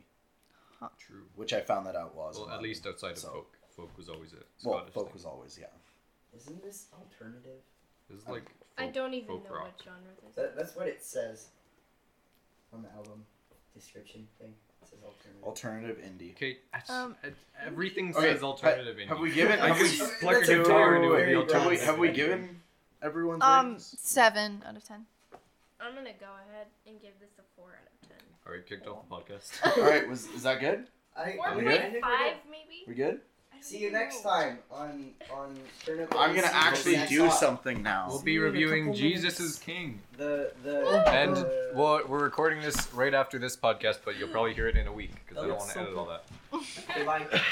Huh. True. Which I found that out was... Well, at least outside of so, folk. Folk was always a Scottish Well, folk thing. was always, yeah. Isn't this alternative... It's like folk, I don't even know rock. what genre this is. That, that's what it says on the album description thing. It says alternative. Alternative indie. Okay, um, everything okay. says alternative okay. indie. Have we given? Have we plucked a guitar into the alternative? Have we given everyone's Um, ratings? seven out of ten. I'm gonna go ahead and give this a four out of ten. All right, kicked oh. off the podcast. All right, was is that good? I, Four point five, maybe. We good? See you next time on on. Turnip I'm gonna actually do something now. We'll be reviewing Jesus is King. The the and well, we're recording this right after this podcast, but you'll probably hear it in a week because I don't want to edit all that. Goodbye.